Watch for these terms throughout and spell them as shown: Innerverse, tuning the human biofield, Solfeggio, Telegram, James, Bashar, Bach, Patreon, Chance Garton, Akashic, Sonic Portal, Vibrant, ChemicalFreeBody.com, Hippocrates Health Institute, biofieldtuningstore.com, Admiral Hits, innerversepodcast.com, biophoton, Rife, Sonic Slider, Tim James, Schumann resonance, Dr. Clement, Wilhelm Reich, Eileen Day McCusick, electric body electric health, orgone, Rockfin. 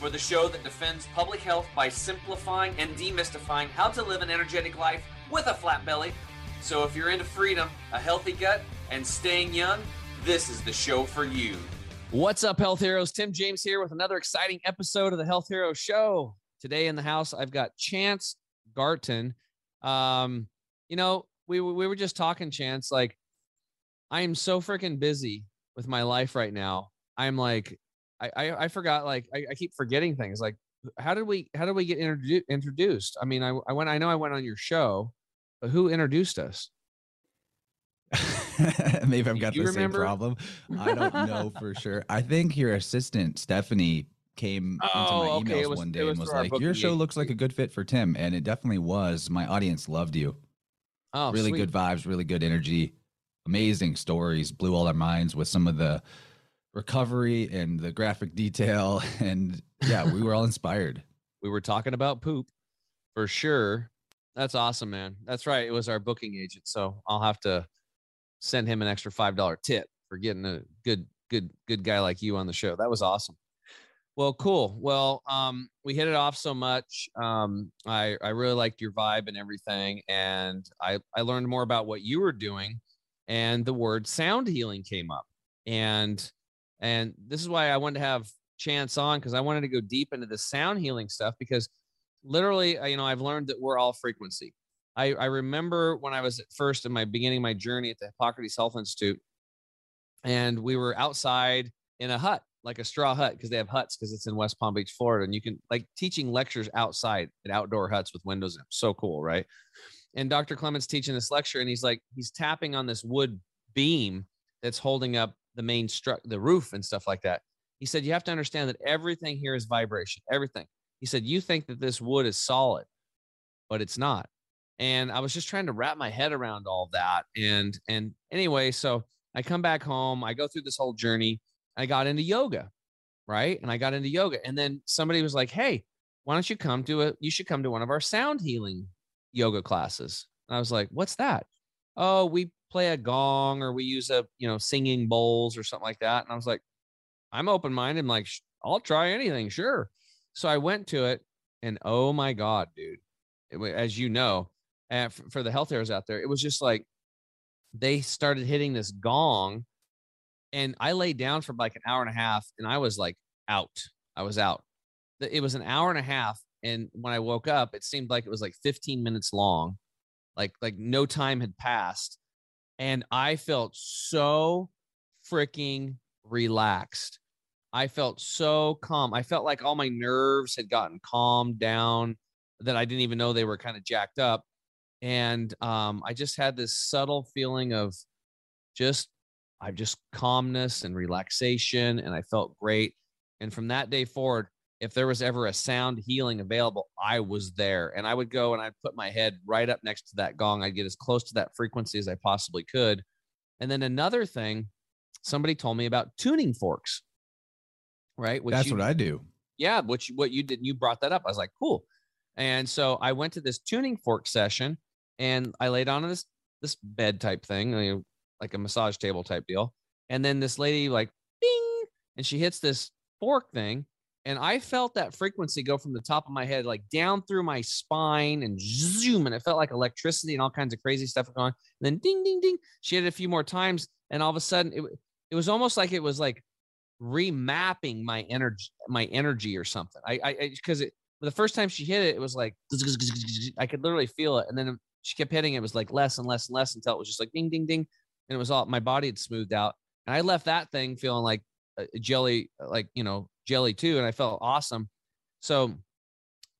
for the show that defends public health by simplifying and demystifying how to live an energetic life with a flat belly. So if you're into freedom, a healthy gut, and staying young, this is the show for you. What's up, Health Heroes? Tim James here with another exciting episode of the Health Hero Show. Today in the house, I've got Chance Garton. You know, we were just talking, Chance, like, I am so freaking busy with my life right now. I'm like, I forgot, like, I keep forgetting things. Like, how did we get introduced? I mean, I know I went on your show, but who introduced us? Maybe I've got the same problem. I don't know for sure. I think your assistant, Stephanie, came into my emails one day and was like, your show looks like a good fit for Tim. And it definitely was. My audience loved you. Oh, really sweet. Good vibes, really good energy, amazing stories, blew all our minds with some of the recovery and the graphic detail, and yeah, we were all inspired. We were talking about poop for sure. That's awesome, man. That's right, it was our booking agent, so I'll have to send him an extra $5 tip for getting a good guy like you on the show. That was awesome. Well, cool. Well, we hit it off so much. I really liked your vibe and everything, and I learned more about what you were doing, and the word sound healing came up, and this is why I wanted to have Chance on, because I wanted to go deep into the sound healing stuff, because literally, you know, I've learned that we're all frequency. I remember when I was at first in my beginning, my journey at the Hippocrates Health Institute, and we were outside in a hut, like a straw hut, because they have huts because it's in West Palm Beach, Florida. And you can, like, teaching lectures outside at outdoor huts with windows in them. So cool, right? And Dr. Clement's teaching this lecture, and he's like, he's tapping on this wood beam that's holding up the main the roof and stuff like that. He said, you have to understand that everything here is vibration, everything. He said, you think that this wood is solid, but it's not. And I was just trying to wrap my head around all that. And anyway, so I come back home, I go through this whole journey. I got into yoga, right? And I got into yoga. And then somebody was like, hey, why don't you come to you should come to one of our sound healing yoga classes. And I was like, what's that? Oh, we play a gong, or we use a, you know, singing bowls or something like that. And I was like, I'm open-minded. I'm like, I'll try anything. Sure. So I went to it, and oh my God, dude, as you know, for the health heroes out there, it was just like, they started hitting this gong, and I laid down for like an hour and a half, and I was like out. I was out. It was an hour and a half. And when I woke up, it seemed like it was like 15 minutes long, like no time had passed. And I felt so freaking relaxed. I felt so calm. I felt like all my nerves had gotten calmed down, that I didn't even know they were kind of jacked up. And I just had this subtle feeling of just calmness and relaxation. And I felt great. And from that day forward, if there was ever a sound healing available, I was there. And I would go and I'd put my head right up next to that gong. I'd get as close to that frequency as I possibly could. And then another thing, somebody told me about tuning forks, right? That's what I do. Yeah, what you did, you brought that up. I was like, cool. And so I went to this tuning fork session, and I laid on this bed type thing, like a massage table type deal. And then this lady, like, bing, and she hits this fork thing. And I felt that frequency go from the top of my head, like down through my spine, and zoom. And it felt like electricity and all kinds of crazy stuff going on. And then ding, ding, ding. She hit it a few more times. And all of a sudden, it was almost like it was like remapping my energy or something. Because the first time she hit it, it was like, I could literally feel it. And then she kept hitting it. It was like less and less and less until it was just like ding, ding, ding. And it was all, my body had smoothed out. And I left that thing feeling like jelly, like, you know, jelly too. And I felt awesome. So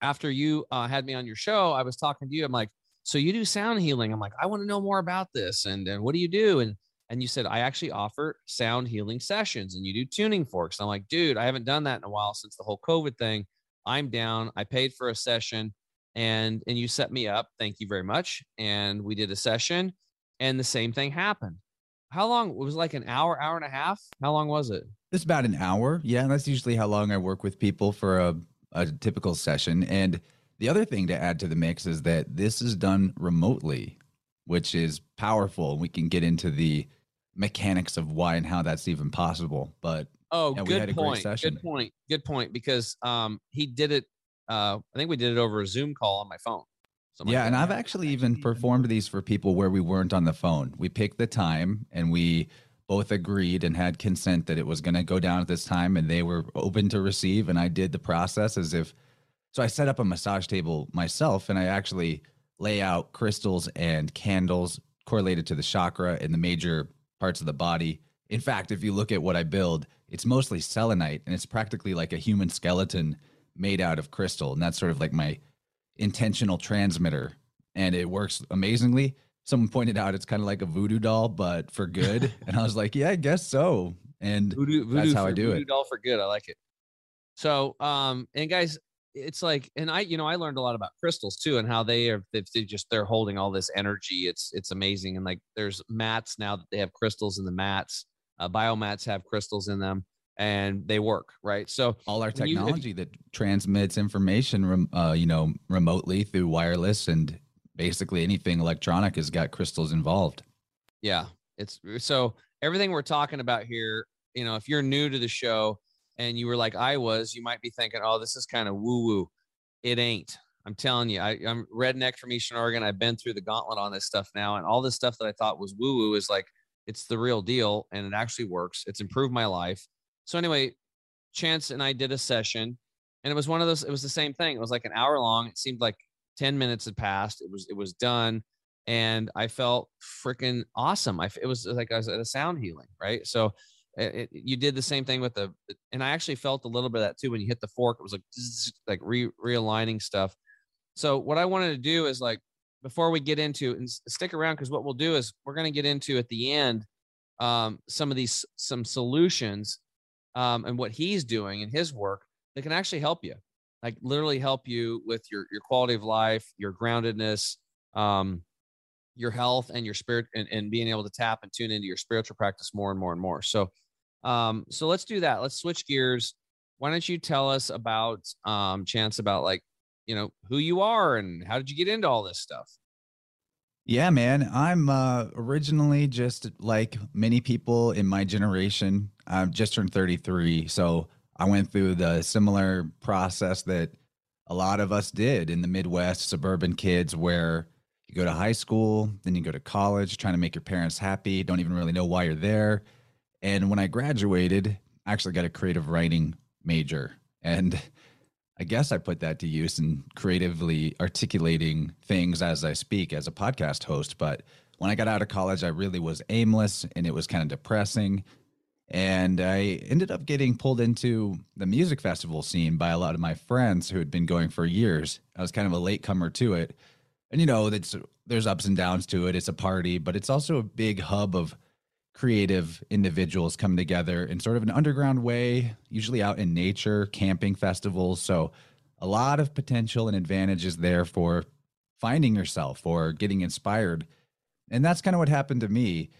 after you had me on your show, I was talking to you. I'm like, so you do sound healing. I'm like, I want to know more about this. And what do you do? And you said, I actually offer sound healing sessions, and you do tuning forks. And I'm like, dude, I haven't done that in a while since the whole COVID thing. I'm down. I paid for a session. and you set me up. Thank you very much. And we did a session and the same thing happened. How long? It was like an hour, hour and a half. How long was it? It's about an hour. Yeah. That's usually how long I work with people for a typical session. And the other thing to add to the mix is that this is done remotely, which is powerful. We can get into the mechanics of why and how that's even possible. But oh, yeah, we had a great session. Good point. Because he did it. I think we did it over a Zoom call on my phone. Yeah, and I've actually even performed these for people where we weren't on the phone. We picked the time and we both agreed and had consent that it was going to go down at this time, and they were open to receive. And I did the process as if, so I set up a massage table myself, and I actually lay out crystals and candles correlated to the chakra and the major parts of the body. In fact, if you look at what I build, it's mostly selenite, and it's practically like a human skeleton made out of crystal. And that's sort of like my intentional transmitter, and it works amazingly. Someone pointed out it's kind of like a voodoo doll, but for good. And I was like, yeah, I guess so. And that's how I do it. Voodoo doll for good. I like it. So, and guys, it's like, and I learned a lot about crystals too, and how they're holding all this energy. It's amazing. And like, there's mats now that they have crystals in the mats. Biomats have crystals in them, and they work, right? So all our technology that transmits information, remotely through wireless, and basically anything electronic has got crystals involved. Yeah. It's so everything we're talking about here, if you're new to the show and you were like I was, you might be thinking, oh, this is kind of woo woo. It ain't. I'm telling you, I'm redneck from Eastern Oregon. I've been through the gauntlet on this stuff now, and all this stuff that I thought was woo woo is like, it's the real deal, and it actually works. It's improved my life. So anyway, Chance and I did a session, and it was one of those, it was the same thing. It was like an hour long. It seemed like 10 minutes had passed. It was done, and I felt freaking awesome. It was like I was at a sound healing, right? So you did the same thing with and I actually felt a little bit of that too. When you hit the fork, it was like realigning stuff. So what I wanted to do is like, before we get into, and stick around, because what we'll do is we're going to get into at the end, some solutions, and what he's doing in his work that can actually help you, like literally help you with your quality of life, your groundedness, your health, and your spirit, and being able to tap and tune into your spiritual practice more and more and more. So, so let's do that. Let's switch gears. Why don't you tell us about, Chance, about like, who you are and how did you get into all this stuff? Yeah, man. I'm originally, just like many people in my generation, I've just turned 33. So I went through the similar process that a lot of us did in the Midwest, suburban kids, where you go to high school, then you go to college, trying to make your parents happy, don't even really know why you're there. And when I graduated, I actually got a creative writing major, and I guess I put that to use in creatively articulating things as I speak as a podcast host. But when I got out of college, I really was aimless, and it was kind of depressing. And I ended up getting pulled into the music festival scene by a lot of my friends who had been going for years. I was kind of a latecomer to it. And, there's ups and downs to it. It's a party, but it's also a big hub of creative individuals come together in sort of an underground way, usually out in nature, camping festivals. So a lot of potential and advantages there for finding yourself or getting inspired. And that's kind of what happened to me.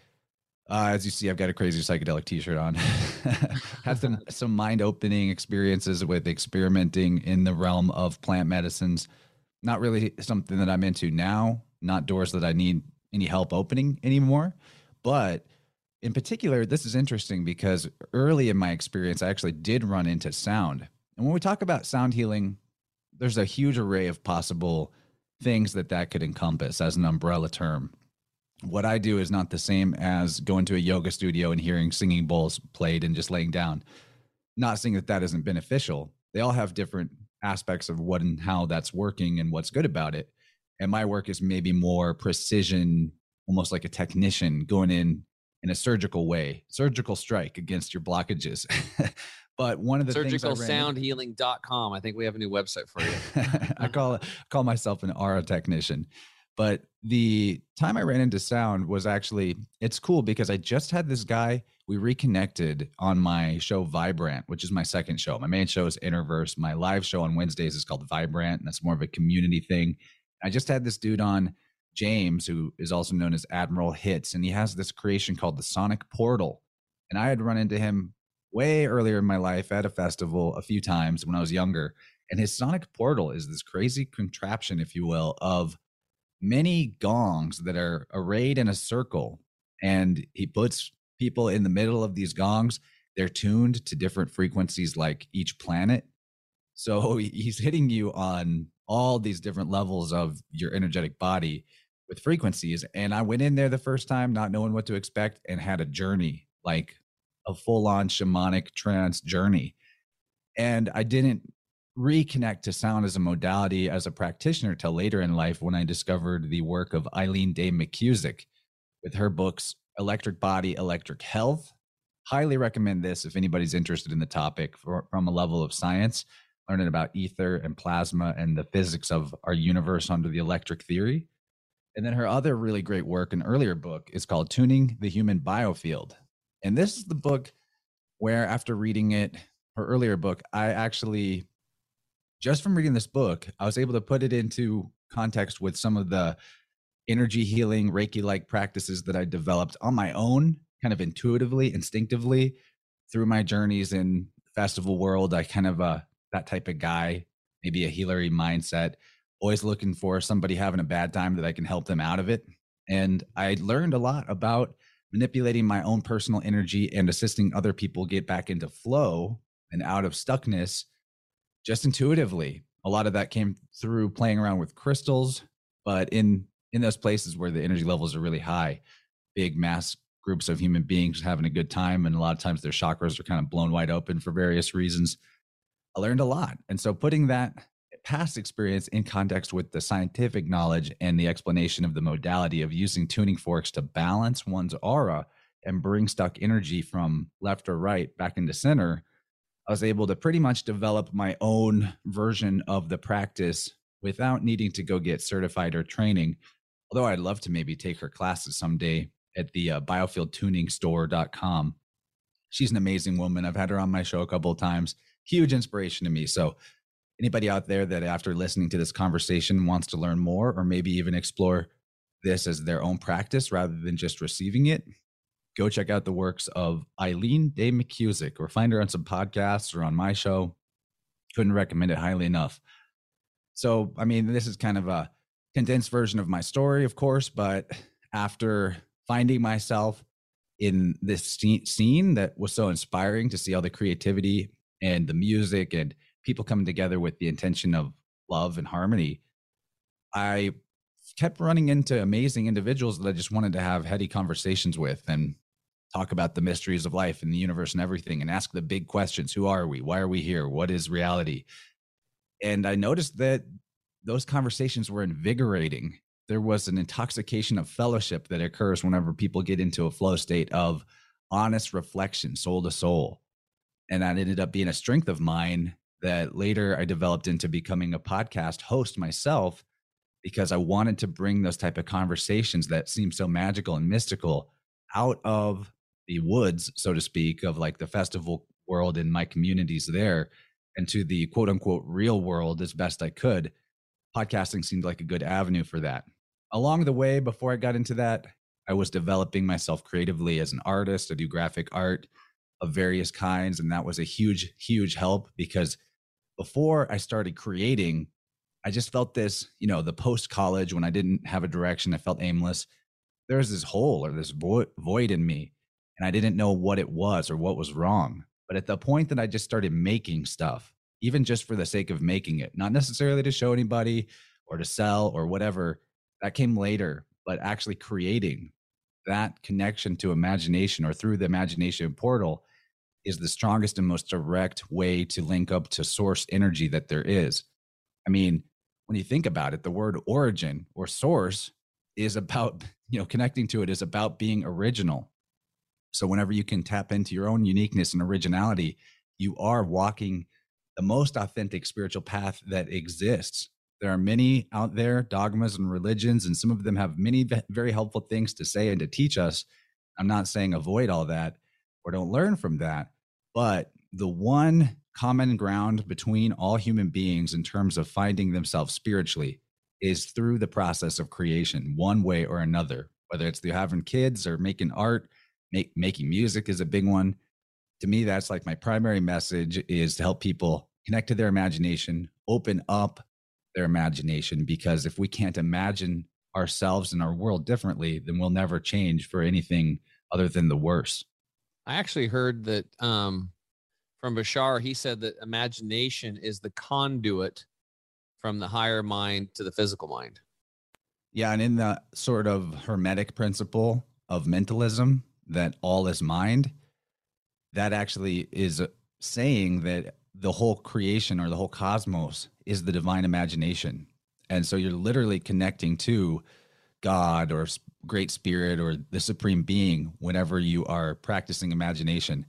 As you see, I've got a crazy psychedelic t-shirt on. Had some mind-opening experiences with experimenting in the realm of plant medicines. Not really something that I'm into now, not doors that I need any help opening anymore. But in particular, this is interesting because early in my experience, I actually did run into sound. And when we talk about sound healing, there's a huge array of possible things that could encompass as an umbrella term. What I do is not the same as going to a yoga studio and hearing singing bowls played and just laying down. Not saying that isn't beneficial. They all have different aspects of what and how that's working and what's good about it. And my work is maybe more precision, almost like a technician going in a surgical way, surgical strike against your blockages. But one of the things I ran SurgicalSoundHealing.com. I think we have a new website for you. I call myself an aura technician. But the time I ran into sound was actually, it's cool because I just had this guy we reconnected on my show Vibrant, which is my second show. My main show is Innerverse. My live show on Wednesdays is called Vibrant, and that's more of a community thing. I just had this dude on, James, who is also known as Admiral Hits, and he has this creation called the Sonic Portal. And I had run into him way earlier in my life at a festival a few times when I was younger. And his Sonic Portal is this crazy contraption, if you will, of many gongs that are arrayed in a circle. And he puts people in the middle of these gongs. They're tuned to different frequencies like each planet. So he's hitting you on all these different levels of your energetic body with frequencies. And I went in there the first time not knowing what to expect and had a journey, like a full-on shamanic trance journey. And I didn't reconnect to sound as a modality, as a practitioner, till later in life when I discovered the work of Eileen Day McCusick with her books, Electric Body, Electric Health. Highly recommend this if anybody's interested in the topic from a level of science, learning about ether and plasma and the physics of our universe under the electric theory. And then her other really great work, an earlier book, is called Tuning the Human Biofield. And this is the book where, after reading it, her earlier book, I actually, just from reading this book, I was able to put it into context with some of the energy healing, Reiki-like practices that I developed on my own, kind of intuitively, instinctively, through my journeys in festival world. I kind of, that type of guy, maybe a healery mindset, always looking for somebody having a bad time that I can help them out of it. And I learned a lot about manipulating my own personal energy and assisting other people get back into flow and out of stuckness just intuitively. A lot of that came through playing around with crystals, but in those places where the energy levels are really high, big mass groups of human beings having a good time. And a lot of times their chakras are kind of blown wide open for various reasons. I learned a lot. And so putting that past experience in context with the scientific knowledge and the explanation of the modality of using tuning forks to balance one's aura and bring stuck energy from left or right back into center, I was able to pretty much develop my own version of the practice without needing to go get certified or training. Although I'd love to maybe take her classes someday at the biofieldtuningstore.com. She's an amazing woman. I've had her on my show a couple of times. Huge inspiration to me. So anybody out there that after listening to this conversation wants to learn more, or maybe even explore this as their own practice rather than just receiving it, go check out the works of Eileen Day McCusick, or find her on some podcasts or on my show. Couldn't recommend it highly enough. So, I mean, this is kind of a condensed version of my story, of course, but after finding myself in this scene that was so inspiring to see all the creativity and the music and people coming together with the intention of love and harmony, I kept running into amazing individuals that I just wanted to have heady conversations with and talk about the mysteries of life and the universe and everything, and ask the big questions. Who are we? Why are we here? What is reality? And I noticed that those conversations were invigorating. There was an intoxication of fellowship that occurs whenever people get into a flow state of honest reflection, soul to soul. And that ended up being a strength of mine that later I developed into becoming a podcast host myself, because I wanted to bring those type of conversations that seem so magical and mystical out of the woods, so to speak, of like the festival world and my communities there, and to the quote unquote real world as best I could. Podcasting seemed like a good avenue for that. Along the way, before I got into that, I was developing myself creatively as an artist. I do graphic art of various kinds. And that was a huge, huge help, because before I started creating, I just felt this, you know, the post-college, when I didn't have a direction, I felt aimless. There was this hole or this void in me, and I didn't know what it was or what was wrong. But at the point that I just started making stuff, even just for the sake of making it, not necessarily to show anybody or to sell or whatever, that came later, but actually creating, that connection to imagination, or through the imagination portal, is the strongest and most direct way to link up to source energy that there is. I mean, when you think about it, the word origin or source is about, you know, connecting to it is about being original. So whenever you can tap into your own uniqueness and originality, you are walking the most authentic spiritual path that exists. There are many out there, dogmas and religions, and some of them have many very helpful things to say and to teach us. I'm not saying avoid all that. or don't learn from that. But the one common ground between all human beings in terms of finding themselves spiritually is through the process of creation, one way or another, whether it's through having kids or making art. Making music is a big one. To me, that's like my primary message, is to help people connect to their imagination, open up their imagination, because if we can't imagine ourselves and our world differently, then we'll never change for anything other than the worse. I actually heard that from Bashar, he said that imagination is the conduit from the higher mind to the physical mind. Yeah, and in the sort of hermetic principle of mentalism, that all is mind, that actually is saying that the whole creation or the whole cosmos is the divine imagination. And so you're literally connecting to God or Great Spirit or the Supreme Being whenever you are practicing imagination.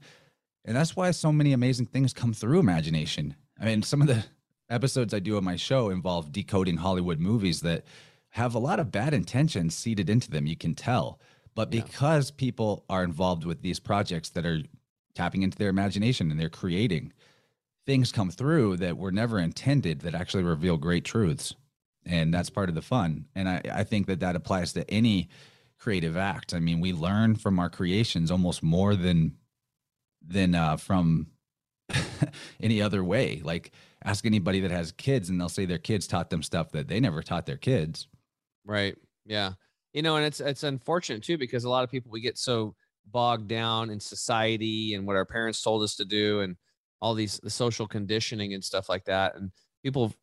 And that's why so many amazing things come through imagination. I mean, some of the episodes I do on my show involve decoding Hollywood movies that have a lot of bad intentions seeded into them. You can tell. But because people are involved with these projects that are tapping into their imagination and they're creating, things come through that were never intended that actually reveal great truths. And that's part of the fun. And I think that that applies to any creative act. I mean, we learn from our creations almost more than from any other way. Like, ask anybody that has kids and they'll say their kids taught them stuff that they never taught their kids. Right. Yeah. You know, and it's unfortunate too, because a lot of people, we get so bogged down in society and what our parents told us to do and all these, the social conditioning and stuff like that. And people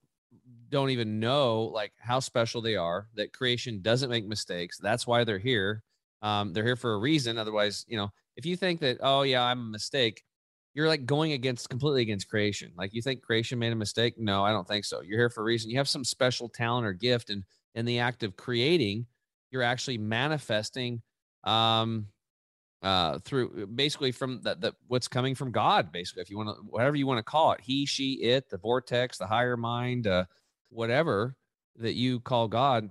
don't even know like how special they are, that creation doesn't make mistakes. That's why they're here. They're here for a reason. Otherwise, you know, if you think that, oh yeah, I'm a mistake, you're like going completely against creation. Like, you think creation made a mistake? No, I don't think so. You're here for a reason. You have some special talent or gift, and in the act of creating, you're actually manifesting through basically from the what's coming from God, basically, if you want to, whatever you want to call it, he, she, it, the vortex, the higher mind, whatever that you call God,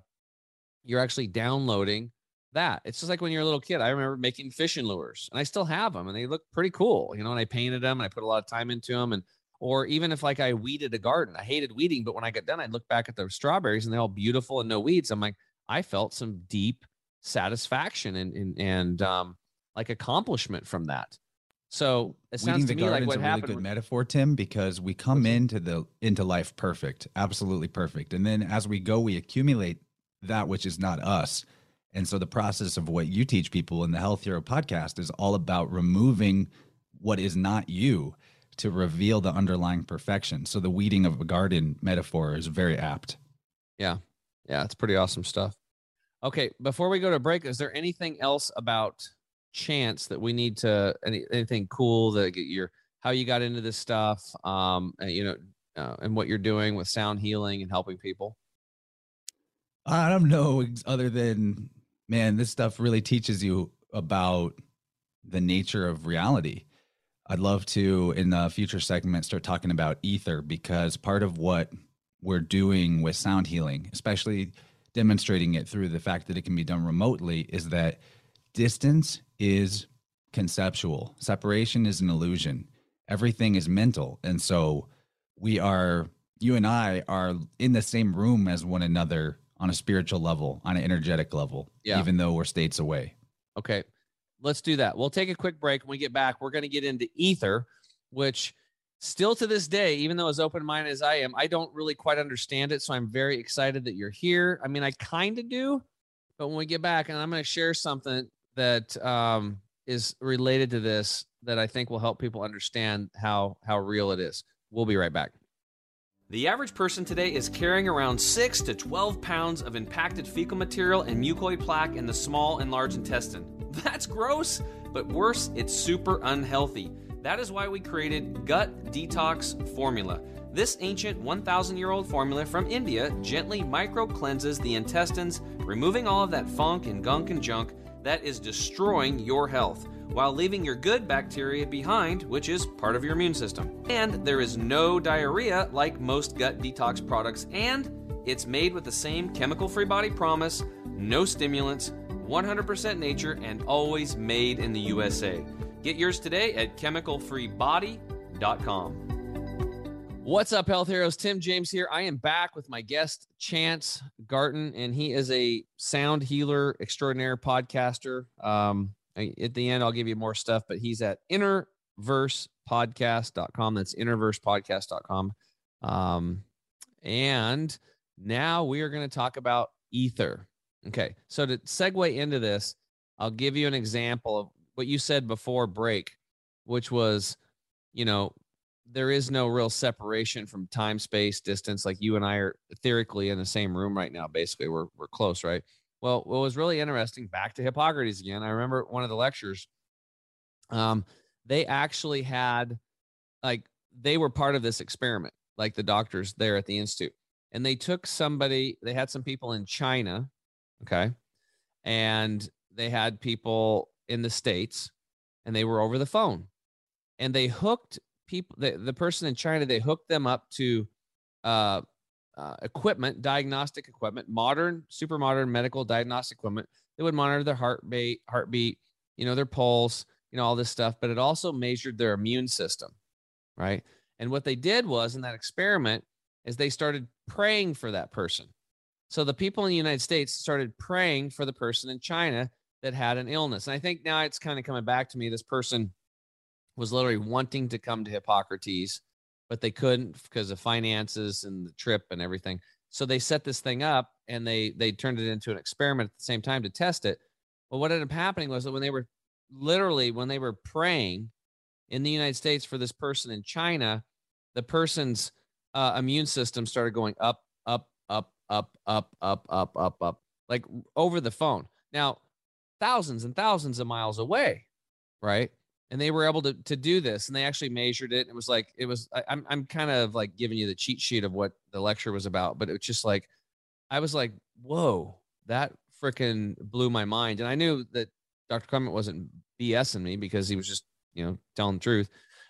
you're actually downloading that. It's just like when you're a little kid. I remember making fishing lures, and I still have them, and they look pretty cool, you know, and I painted them and I put a lot of time into them. And or even if like I weeded a garden, I hated weeding, but when I got done, I'd look back at the strawberries and they're all beautiful and no weeds. I'm like, I felt some deep satisfaction and like accomplishment from that. So it sounds to me like what happened. Really good metaphor, Tim, because we come into life perfect, absolutely perfect, and then as we go, we accumulate that which is not us. And so the process of what you teach people in the Health Hero podcast is all about removing what is not you to reveal the underlying perfection. So the weeding of a garden metaphor is very apt. Yeah. Yeah, it's pretty awesome stuff. Okay, before we go to break, is there anything else about Chance that we need to, anything cool that how you got into this stuff, and what you're doing with sound healing and helping people? I don't know, other than, man, this stuff really teaches you about the nature of reality. I'd love to, in the future segment, start talking about ether, because part of what we're doing with sound healing, especially demonstrating it through the fact that it can be done remotely, is that distance is conceptual. Separation is an illusion. Everything is mental. And so you and I are in the same room as one another on a spiritual level, on an energetic level, even though we're states away. Okay, let's do that. We'll take a quick break. When we get back, we're going to get into ether, which still to this day, even though as open-minded as I am, I don't really quite understand it. So I'm very excited that you're here. I mean, I kind of do, but when we get back, and I'm going to share something that is related to this that I think will help people understand how real it is. We'll be right back. The average person today is carrying around 6 to 12 pounds of impacted fecal material and mucoid plaque in the small and large intestine. That's gross, but worse, it's super unhealthy. That is why we created Gut Detox Formula. This ancient 1,000-year-old formula from India gently micro-cleanses the intestines, removing all of that funk and gunk and junk that is destroying your health, while leaving your good bacteria behind, which is part of your immune system. And there is no diarrhea like most gut detox products, and it's made with the same chemical-free body promise, no stimulants, 100% nature, and always made in the USA. Get yours today at ChemicalFreeBody.com. What's up, health heroes? Tim James here. I am back with my guest, Chance Garton, and he is a sound healer extraordinaire, podcaster. At the end, I'll give you more stuff, but he's at innerversepodcast.com. That's innerversepodcast.com. And now we are going to talk about ether. Okay, so to segue into this, I'll give you an example of what you said before break, which was, you know, there is no real separation from time, space, distance. Like you and I are theoretically in the same room right now. Basically, we're close, right? Well, what was really interesting, back to Hippocrates again, I remember one of the lectures, they actually had, like, they were part of this experiment, like the doctors there at the institute. And they took somebody, they had some people in China, okay? And they had people in the States, and they were over the phone. And they hooked people, the person in China, they hooked them up to equipment, diagnostic equipment, modern, super modern medical diagnostic equipment. They would monitor their heartbeat, you know, their pulse, you know, all this stuff, but it also measured their immune system, right? And what they did was, in that experiment, is they started praying for that person. So the people in the United States started praying for the person in China that had an illness. And I think now it's kind of coming back to me. This person was literally wanting to come to Hippocrates, but they couldn't because of finances and the trip and everything. So they set this thing up, and they turned it into an experiment at the same time to test it. But what ended up happening was that when they were praying in the United States for this person in China, the person's immune system started going up, up, up, up, up, up, up, up, up, like over the phone. Now, thousands and thousands of miles away, right? And they were able to do this, and they actually measured it. It was like, I'm kind of like giving you the cheat sheet of what the lecture was about, but it was just like, I was like, whoa, that freaking blew my mind. And I knew that Dr. Clement wasn't BSing me because he was just, you know, telling the truth.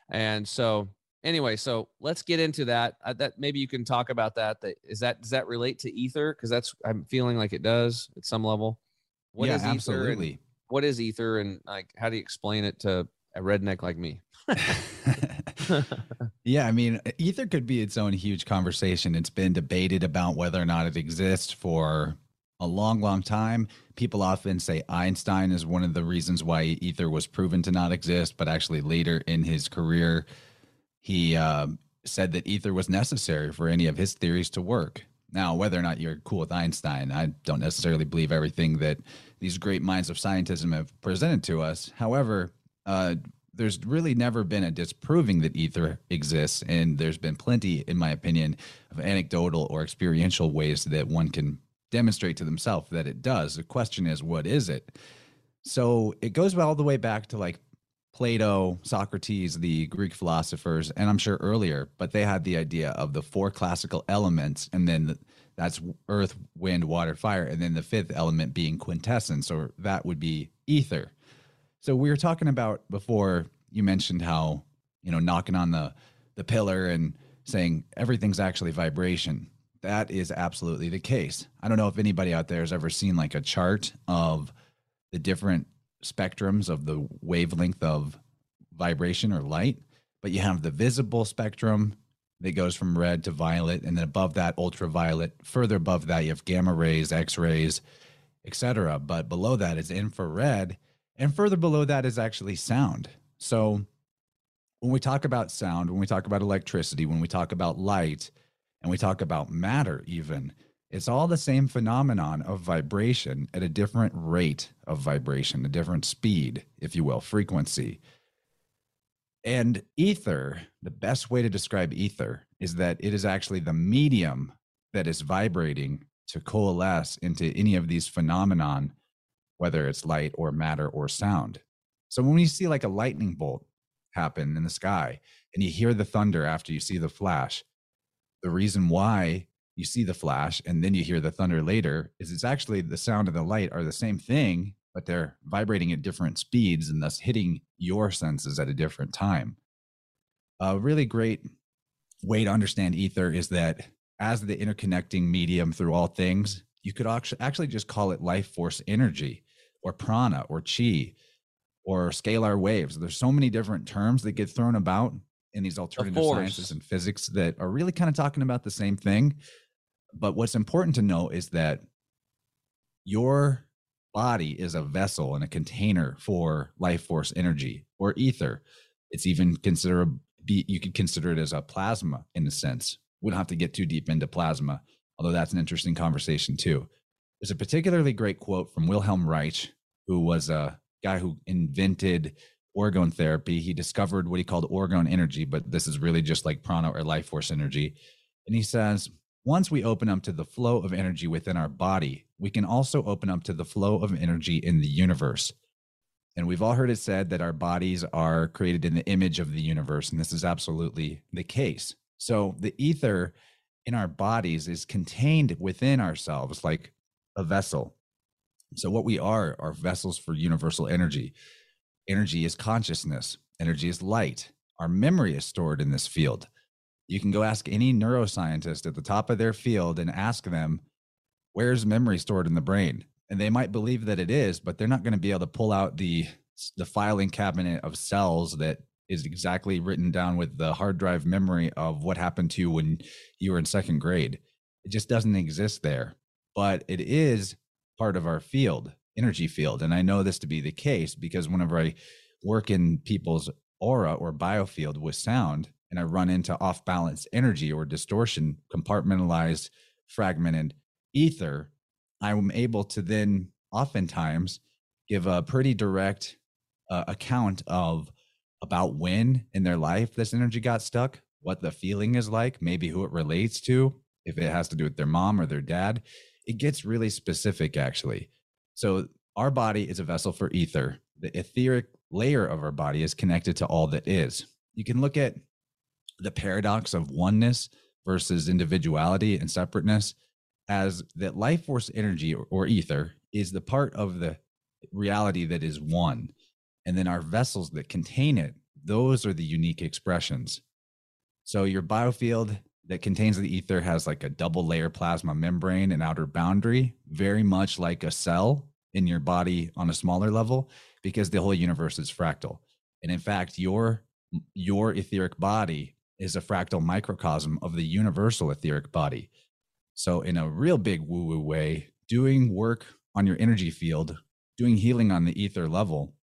And so anyway, so let's get into that. That maybe you can talk about that. Does that relate to ether? Because that's, I'm feeling like it does at some level. What is ether? Absolutely. And what is ether, and like, how do you explain it to a redneck like me? Yeah, I mean, ether could be its own huge conversation. It's been debated about whether or not it exists for a long, long time. People often say Einstein is one of the reasons why ether was proven to not exist, but actually later in his career, he said that ether was necessary for any of his theories to work. Now, whether or not you're cool with Einstein, I don't necessarily believe everything that these great minds of scientism have presented to us. However, there's really never been a disproving that ether exists, and there's been plenty, in my opinion, of anecdotal or experiential ways that one can demonstrate to themselves that it does. The question is, what is it? So it goes all the way back to like Plato, Socrates, the Greek philosophers, and I'm sure earlier, but they had the idea of the four classical elements, and then that's earth, wind, water, fire, and then the fifth element being quintessence, or that would be ether. So we were talking about before, you mentioned how, you know, knocking on the pillar and saying everything's actually vibration. That is absolutely the case. I don't know if anybody out there has ever seen like a chart of the different spectrums of the wavelength of vibration or light, but you have the visible spectrum that goes from red to violet, and then above that, ultraviolet. Further above that, you have gamma rays, X-rays, etc. But below that is infrared. And further below that is actually sound. So when we talk about sound, when we talk about electricity, when we talk about light, and we talk about matter even, it's all the same phenomenon of vibration at a different rate of vibration, a different speed, if you will, frequency. And ether, the best way to describe ether is that it is actually the medium that is vibrating to coalesce into any of these phenomenon, whether it's light or matter or sound. So when you see like a lightning bolt happen in the sky and you hear the thunder after you see the flash, the reason why you see the flash and then you hear the thunder later is it's actually the sound and the light are the same thing, but they're vibrating at different speeds and thus hitting your senses at a different time. A really great way to understand ether is that as the interconnecting medium through all things, you could actually just call it life force energy, or prana, or chi, or scalar waves. There's so many different terms that get thrown about in these alternative sciences and physics that are really kind of talking about the same thing. But what's important to know is that your body is a vessel and a container for life force energy or ether. It's even considerable. You could consider it as a plasma in a sense. We don't have to get too deep into plasma, although that's an interesting conversation too. There's a particularly great quote from Wilhelm Reich, who was a guy who invented orgone therapy. He discovered what he called orgone energy, but this is really just like prana or life force energy. And he says, once we open up to the flow of energy within our body, we can also open up to the flow of energy in the universe. And we've all heard it said that our bodies are created in the image of the universe, and this is absolutely the case. So the ether in our bodies is contained within ourselves like a vessel. So what we are vessels for universal energy. Energy is consciousness. Energy is light. Our memory is stored in this field. You can go ask any neuroscientist at the top of their field and ask them, where's memory stored in the brain? And they might believe that it is, but they're not going to be able to pull out the filing cabinet of cells that is exactly written down with the hard drive memory of what happened to you when you were in second grade. It just doesn't exist there, but it is part of our field, energy field. And I know this to be the case because whenever I work in people's aura or biofield with sound and I run into off-balance energy or distortion, compartmentalized, fragmented ether, I'm able to then oftentimes give a pretty direct account of about when in their life this energy got stuck, what the feeling is like, maybe who it relates to, if it has to do with their mom or their dad. It gets really specific, actually. So our body is a vessel for ether. The etheric layer of our body is connected to all that is. You can look at the paradox of oneness versus individuality and separateness as that life force energy or ether is the part of the reality that is one. And then our vessels that contain it, those are the unique expressions. So your biofield that contains the ether has like a double layer plasma membrane and outer boundary, very much like a cell in your body on a smaller level, because the whole universe is fractal. And in fact, your etheric body is a fractal microcosm of the universal etheric body. So in a real big woo-woo way, doing work on your energy field, doing healing on the ether level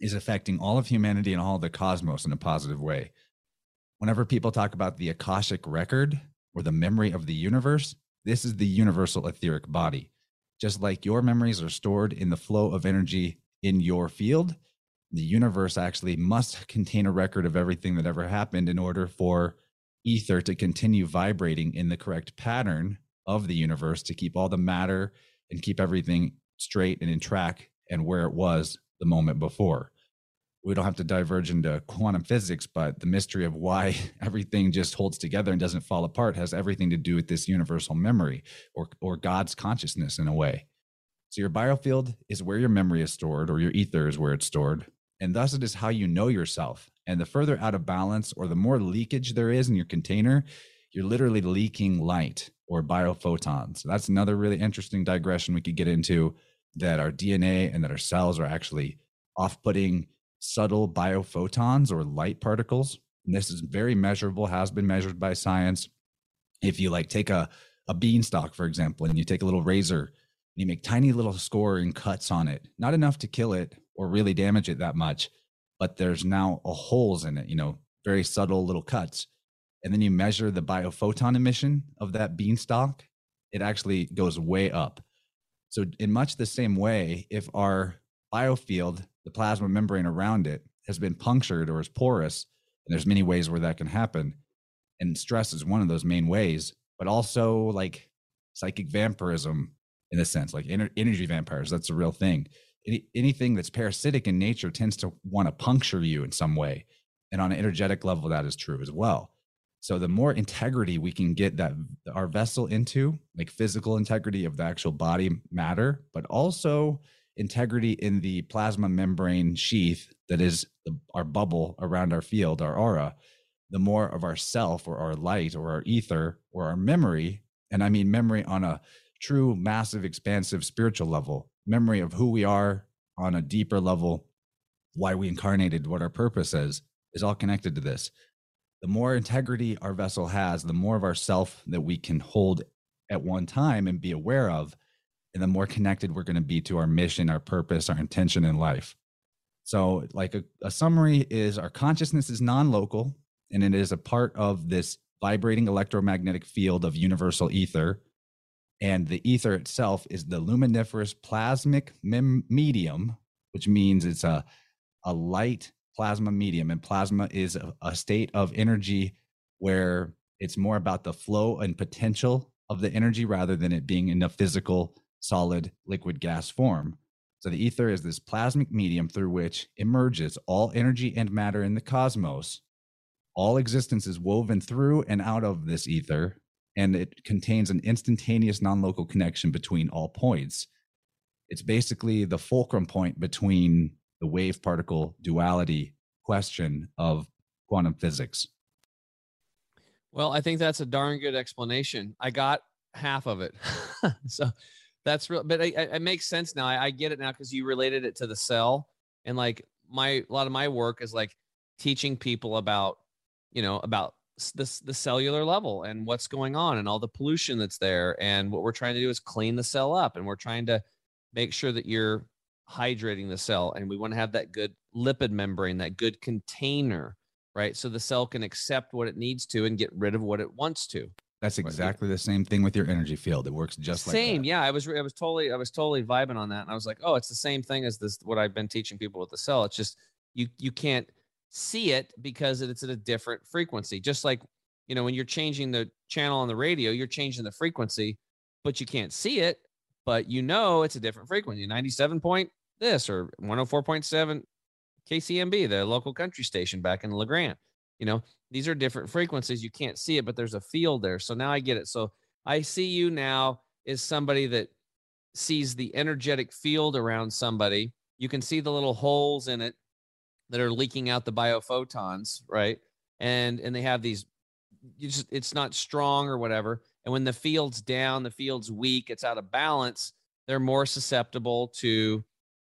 is affecting all of humanity and all of the cosmos in a positive way. Whenever people talk about the Akashic record or the memory of the universe, this is the universal etheric body. Just like your memories are stored in the flow of energy in your field, the universe actually must contain a record of everything that ever happened in order for ether to continue vibrating in the correct pattern of the universe to keep all the matter and keep everything straight and in track and where it was the moment before. We don't have to diverge into quantum physics, but the mystery of why everything just holds together and doesn't fall apart has everything to do with this universal memory or God's consciousness in a way. So your biofield is where your memory is stored, or your ether is where it's stored. And thus it is how you know yourself. And the further out of balance or the more leakage there is in your container, you're literally leaking light or biophotons. So that's another really interesting digression we could get into, that our DNA and that our cells are actually off-putting subtle biophotons or light particles. And this is very measurable, has been measured by science. If you like take a beanstalk, for example, and you take a little razor and you make tiny little scoring cuts on it, not enough to kill it or really damage it that much, but there's now holes in it, very subtle little cuts. And then you measure the biophoton emission of that beanstalk, it actually goes way up. So in much the same way, if our biofield, the plasma membrane around it, has been punctured or is porous, and there's many ways where that can happen, and stress is one of those main ways, but also like psychic vampirism in a sense, like energy vampires, that's a real thing. Anything that's parasitic in nature tends to want to puncture you in some way. And on an energetic level, that is true as well. So the more integrity we can get that our vessel into, like physical integrity of the actual body matter, but also integrity in the plasma membrane sheath that is our bubble around our field, our aura, the more of our self or our light or our ether or our memory, and I mean memory on a true, massive, expansive spiritual level, memory of who we are on a deeper level, why we incarnated, what our purpose is all connected to this. The more integrity our vessel has, the more of ourself that we can hold at one time and be aware of, and the more connected we're going to be to our mission, our purpose, our intention in life. So like a summary is, our consciousness is non-local, and it is a part of this vibrating electromagnetic field of universal ether. And the ether itself is the luminiferous plasmic medium, which means it's a light plasma medium. And plasma is a state of energy where it's more about the flow and potential of the energy rather than it being in a physical, solid, liquid, gas form. So the ether is this plasmic medium through which emerges all energy and matter in the cosmos. All existence is woven through and out of this ether, and it contains an instantaneous non-local connection between all points. It's basically the fulcrum point between the wave-particle duality question of quantum physics. Well, I think that's a darn good explanation. I got half of it. So that's real, but it makes sense now. I get it now because you related it to the cell. And like a lot of my work is like teaching people about, you know, about the cellular level and what's going on and all the pollution that's there. And what we're trying to do is clean the cell up, and we're trying to make sure that you're hydrating the cell. And we want to have that good lipid membrane, that good container, right? So the cell can accept what it needs to and get rid of what it wants to. That's exactly the same thing with your energy field. It works just like that. Same. Yeah. I was totally vibing on that. And I was like, oh, it's the same thing as this, what I've been teaching people with the cell. It's just, you can't see it because it's at a different frequency. Just like, you know, when you're changing the channel on the radio, you're changing the frequency, but you can't see it, but you know it's a different frequency, 97 point this or 104.7 KCMB, the local country station back in La Grande. You know, these are different frequencies. You can't see it, but there's a field there. So now I get it. So I see you now is somebody that sees the energetic field around somebody. You can see the little holes in it that are leaking out the biophotons, right? And they have these, it's not strong or whatever. And when the field's down, the field's weak, it's out of balance, they're more susceptible to,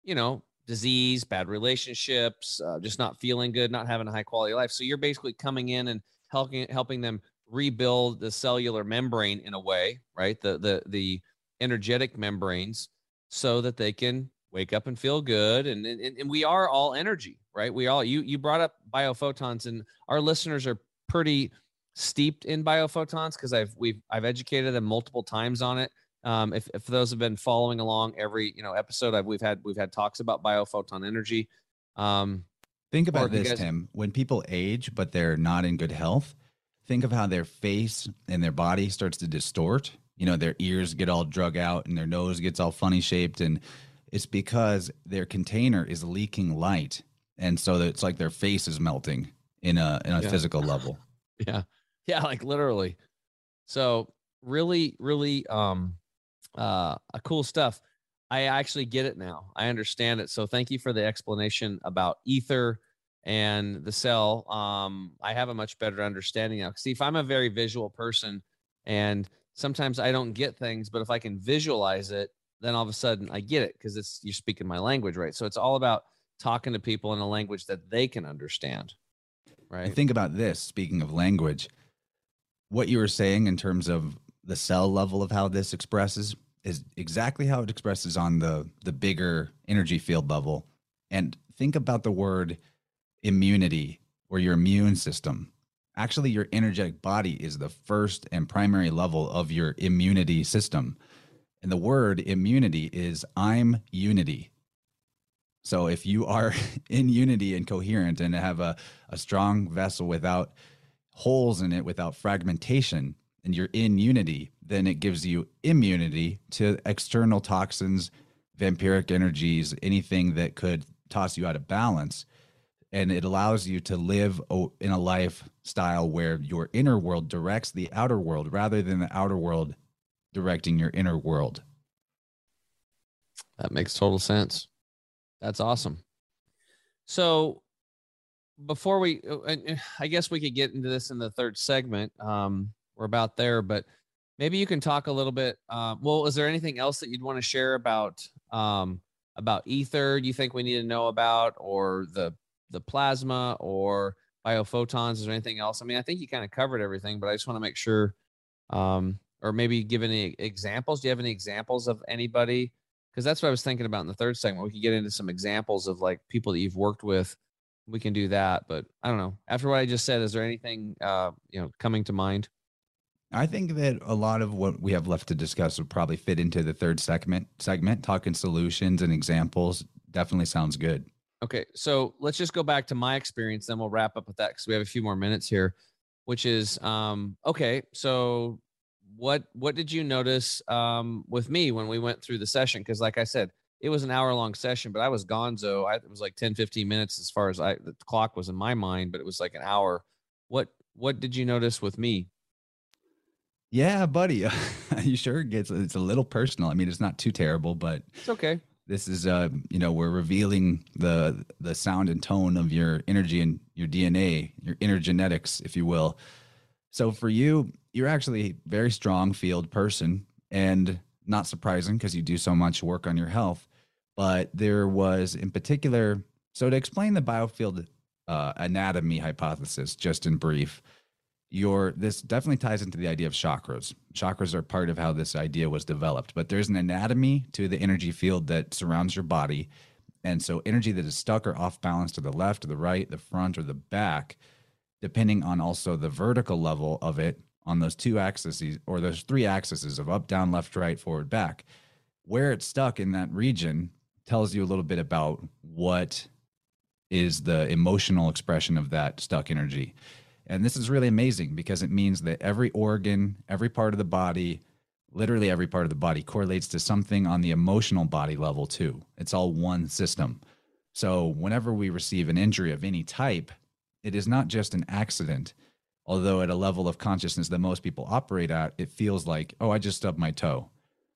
you know, disease, bad relationships, just not feeling good, not having a high quality life. So you're basically coming in and helping them rebuild the cellular membrane in a way, right? The energetic membranes, so that they can wake up and feel good. And we are all energy, right? We all, you brought up biophotons, and our listeners are pretty steeped in biophotons because I've educated them multiple times on it. If those have been following along every, you know, episode, we've had talks about biophoton energy. Think about this, Tim, when people age, but they're not in good health, think of how their face and their body starts to distort, you know, their ears get all drug out and their nose gets all funny shaped, and it's because their container is leaking light. And so it's like their face is melting in a physical level. Yeah. Yeah. Like literally. So really, really, cool stuff. I actually get it now. I understand it. So thank you for the explanation about ether and the cell. I have a much better understanding now. See, if I'm a very visual person, and sometimes I don't get things, but if I can visualize it, then all of a sudden I get it, because you're speaking my language, right? So it's all about talking to people in a language that they can understand, right? And think about this, speaking of language, what you were saying in terms of the cell level of how this expresses is exactly how it expresses on the bigger energy field level. And think about the word immunity or your immune system. Actually, your energetic body is the first and primary level of your immunity system. And the word immunity is I'm unity. So if you are in unity and coherent and have a strong vessel without holes in it, without fragmentation, and you're in unity, then it gives you immunity to external toxins, vampiric energies, anything that could toss you out of balance. And it allows you to live in a lifestyle where your inner world directs the outer world rather than the outer world directing your inner world. That makes total sense. That's awesome. So before we, I guess we could get into this in the third segment. We're about there, but maybe you can talk a little bit. Well, is there anything else that you'd want to share about about ether you think we need to know about, or the plasma, or biophotons? Is there anything else? I mean, I think you kind of covered everything, but I just want to make sure, or maybe give any examples. Do you have any examples of anybody? Because that's what I was thinking about in the third segment. We could get into some examples of like people that you've worked with. We can do that, but I don't know. After what I just said, is there anything coming to mind? I think that a lot of what we have left to discuss would probably fit into the third segment. Talking solutions and examples definitely sounds good. Okay, so let's just go back to my experience, then we'll wrap up with that because we have a few more minutes here, which is, okay, so what did you notice with me when we went through the session? Because like I said, it was an hour-long session, but I was gonzo. It was like 10, 15 minutes as far as the clock was in my mind, but it was like an hour. What did you notice with me? Yeah, buddy. You sure it's a little personal. I mean, it's not too terrible, but it's okay. This is we're revealing the sound and tone of your energy and your DNA, your inner genetics, if you will. So for you, you're actually a very strong field person, and not surprising because you do so much work on your health. But there was, in particular, so to explain the biofield anatomy hypothesis just in brief, this definitely ties into the idea of chakras. Chakras are part of how this idea was developed, but there's an anatomy to the energy field that surrounds your body. And so energy that is stuck or off balance to the left or the right, the front or the back, depending on also the vertical level of it on those two axes or those three axes of up, down, left, right, forward, back, where it's stuck in that region tells you a little bit about what is the emotional expression of that stuck energy. And this is really amazing because it means that every organ, every part of the body, literally every part of the body correlates to something on the emotional body level too. It's all one system. So whenever we receive an injury of any type, it is not just an accident. Although at a level of consciousness that most people operate at, it feels like, oh, I just stubbed my toe.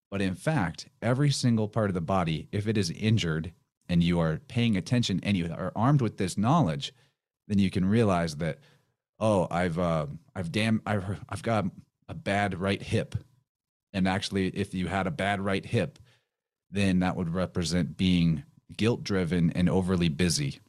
But in fact, every single part of the body, if it is injured and you are paying attention and you are armed with this knowledge, then you can realize that, oh, I've got a bad right hip. And actually, if you had a bad right hip, then that would represent being guilt-driven and overly busy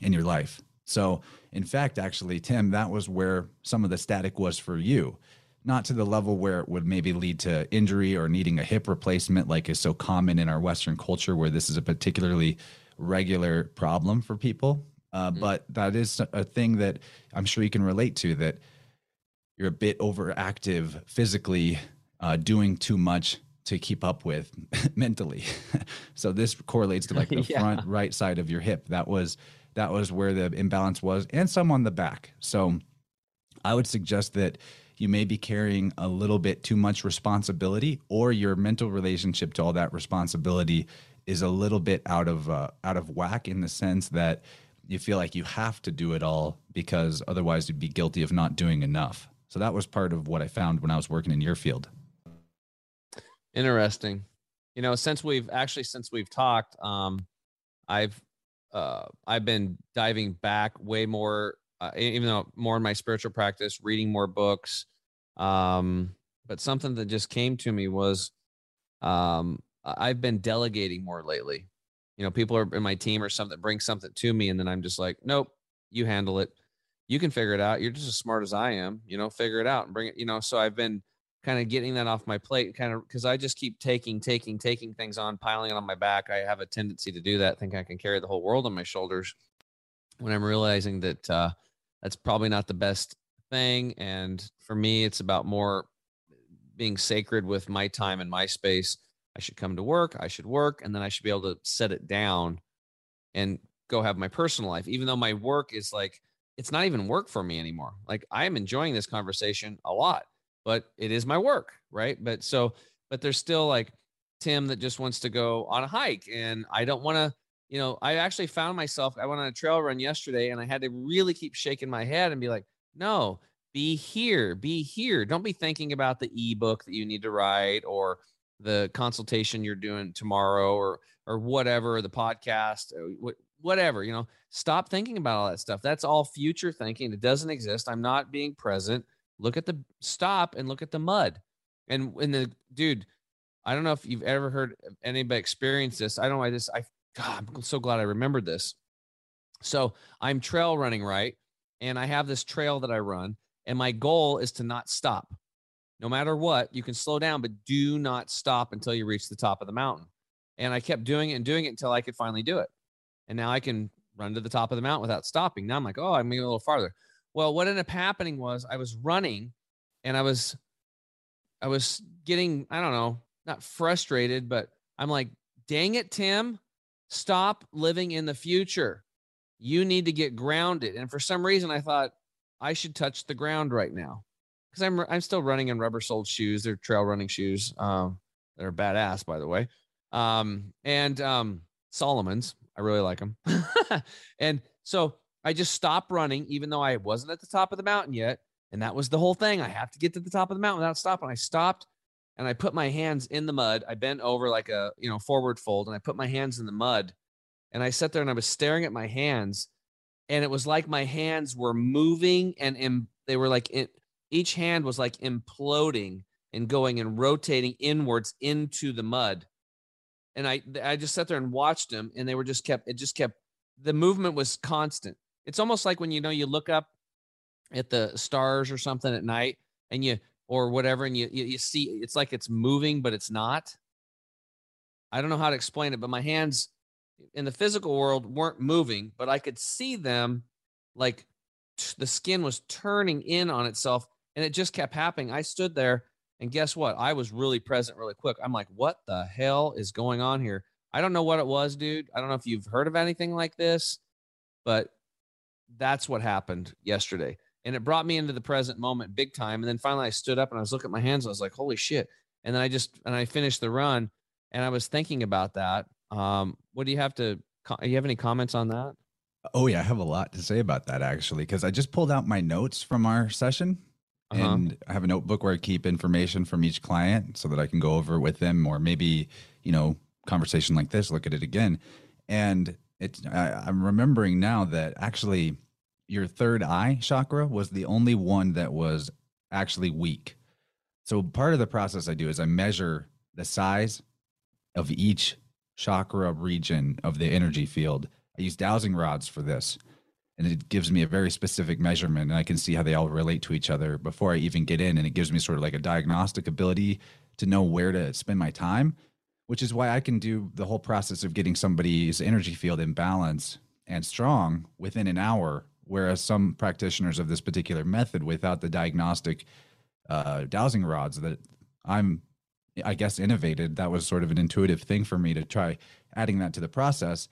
in your life. So in fact, actually, Tim, that was where some of the static was for you, not to the level where it would maybe lead to injury or needing a hip replacement, like is so common in our Western culture where this is a particularly regular problem for people. But that is a thing that I'm sure you can relate to, that you're a bit overactive physically, doing too much to keep up with mentally. So this correlates to like the front right side of your hip. That was where the imbalance was, and some on the back. So I would suggest that you may be carrying a little bit too much responsibility, or your mental relationship to all that responsibility is a little bit out of whack, in the sense that you feel like you have to do it all because otherwise you'd be guilty of not doing enough. So that was part of what I found when I was working in your field. Interesting. Since we've talked, I've been diving back way more, even though more in my spiritual practice, reading more books. But something that just came to me was, I've been delegating more lately. People are in my team or something, bring something to me, and then I'm just like, nope, you handle it. You can figure it out. You're just as smart as I am, figure it out and bring it, so I've been kind of getting that off my plate, because I just keep taking things on, piling it on my back. I have a tendency to do that, think I can carry the whole world on my shoulders, when I'm realizing that that's probably not the best thing. And for me, it's about more being sacred with my time and my space. I should come to work, I should work, and then I should be able to set it down and go have my personal life, even though my work is like, it's not even work for me anymore. Like, I am enjoying this conversation a lot, but it is my work, right? But there's still like Tim that just wants to go on a hike, and I don't want to, I actually found myself, I went on a trail run yesterday and I had to really keep shaking my head and be like, no, be here. Don't be thinking about the ebook that you need to write, or the consultation you're doing tomorrow, or whatever, the podcast, whatever, stop thinking about all that stuff. That's all future thinking. It doesn't exist. I'm not being present. Look at the stop and look at the mud. And dude, I don't know if you've ever heard anybody experience this. I don't. I just. I. God, I'm so glad I remembered this. So I'm trail running, right? And I have this trail that I run, and my goal is to not stop. No matter what, you can slow down, but do not stop until you reach the top of the mountain. And I kept doing it until I could finally do it. And now I can run to the top of the mountain without stopping. Now I'm like, oh, I'm going a little farther. Well, what ended up happening was I was running, and I was getting, I don't know, not frustrated, but I'm like, dang it, Tim, stop living in the future. You need to get grounded. And for some reason, I thought I should touch the ground right now, because I'm still running in rubber-soled shoes. They're trail running shoes. They're badass, by the way. And Solomon's. I really like them. And so I just stopped running, even though I wasn't at the top of the mountain yet. And that was the whole thing. I have to get to the top of the mountain without stopping. I stopped, and I put my hands in the mud. I bent over like a, forward fold, and I put my hands in the mud. And I sat there, and I was staring at my hands, and it was like my hands were moving, and they were like, each hand was like imploding and going and rotating inwards into the mud. And I just sat there and watched them, and they were just kept, the movement was constant. It's almost like when, you look up at the stars or something at night, and or whatever, and you see, it's like it's moving, but it's not. I don't know how to explain it, but my hands in the physical world weren't moving, but I could see them, like the skin was turning in on itself, and it just kept happening. I stood there, and guess what? I was really present really quick. I'm like, what the hell is going on here? I don't know what it was, dude. I don't know if you've heard of anything like this, but that's what happened yesterday. And it brought me into the present moment big time. And then finally I stood up, and I was looking at my hands, and I was like, holy shit. And then I finished the run, and I was thinking about that. What do you have you have any comments on that? Oh yeah. I have a lot to say about that, actually, because I just pulled out my notes from our session. Uh-huh. And I have a notebook where I keep information from each client so that I can go over with them, or maybe, conversation like this, look at it again. And I'm remembering now that actually your third eye chakra was the only one that was actually weak. So part of the process I do is I measure the size of each chakra region of the energy field. I use dowsing rods for this. And it gives me a very specific measurement, and I can see how they all relate to each other before I even get in. And it gives me sort of like a diagnostic ability to know where to spend my time, which is why I can do the whole process of getting somebody's energy field in balance and strong within an hour, whereas some practitioners of this particular method without the diagnostic dowsing rods that I guess innovated, that was sort of an intuitive thing for me to try adding that to the process.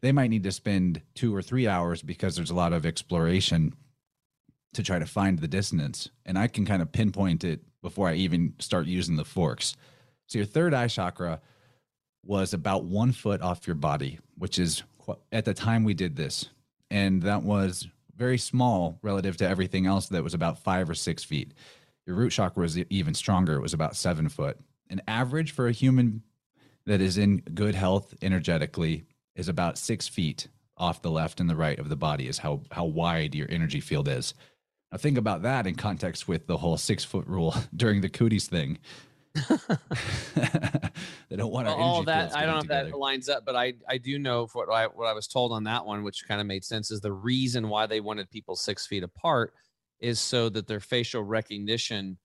They might need to spend 2 or 3 hours because there's a lot of exploration to try to find the dissonance. And I can kind of pinpoint it before I even start using the forks. So your third eye chakra was about 1 foot off your body, which is at the time we did this. And that was very small relative to everything else that was about 5 or 6 feet. Your root chakra was even stronger. It was about 7 foot. An average for a human that is in good health energetically is about 6 feet off the left and the right of the body is how wide your energy field is. Now think about that in context with the whole 6 foot rule during the cooties thing. They don't want our energy fields. I don't know if that lines up, but I do know what I was told on that one, which kind of made sense, is the reason why they wanted people 6 feet apart is so that their facial recognition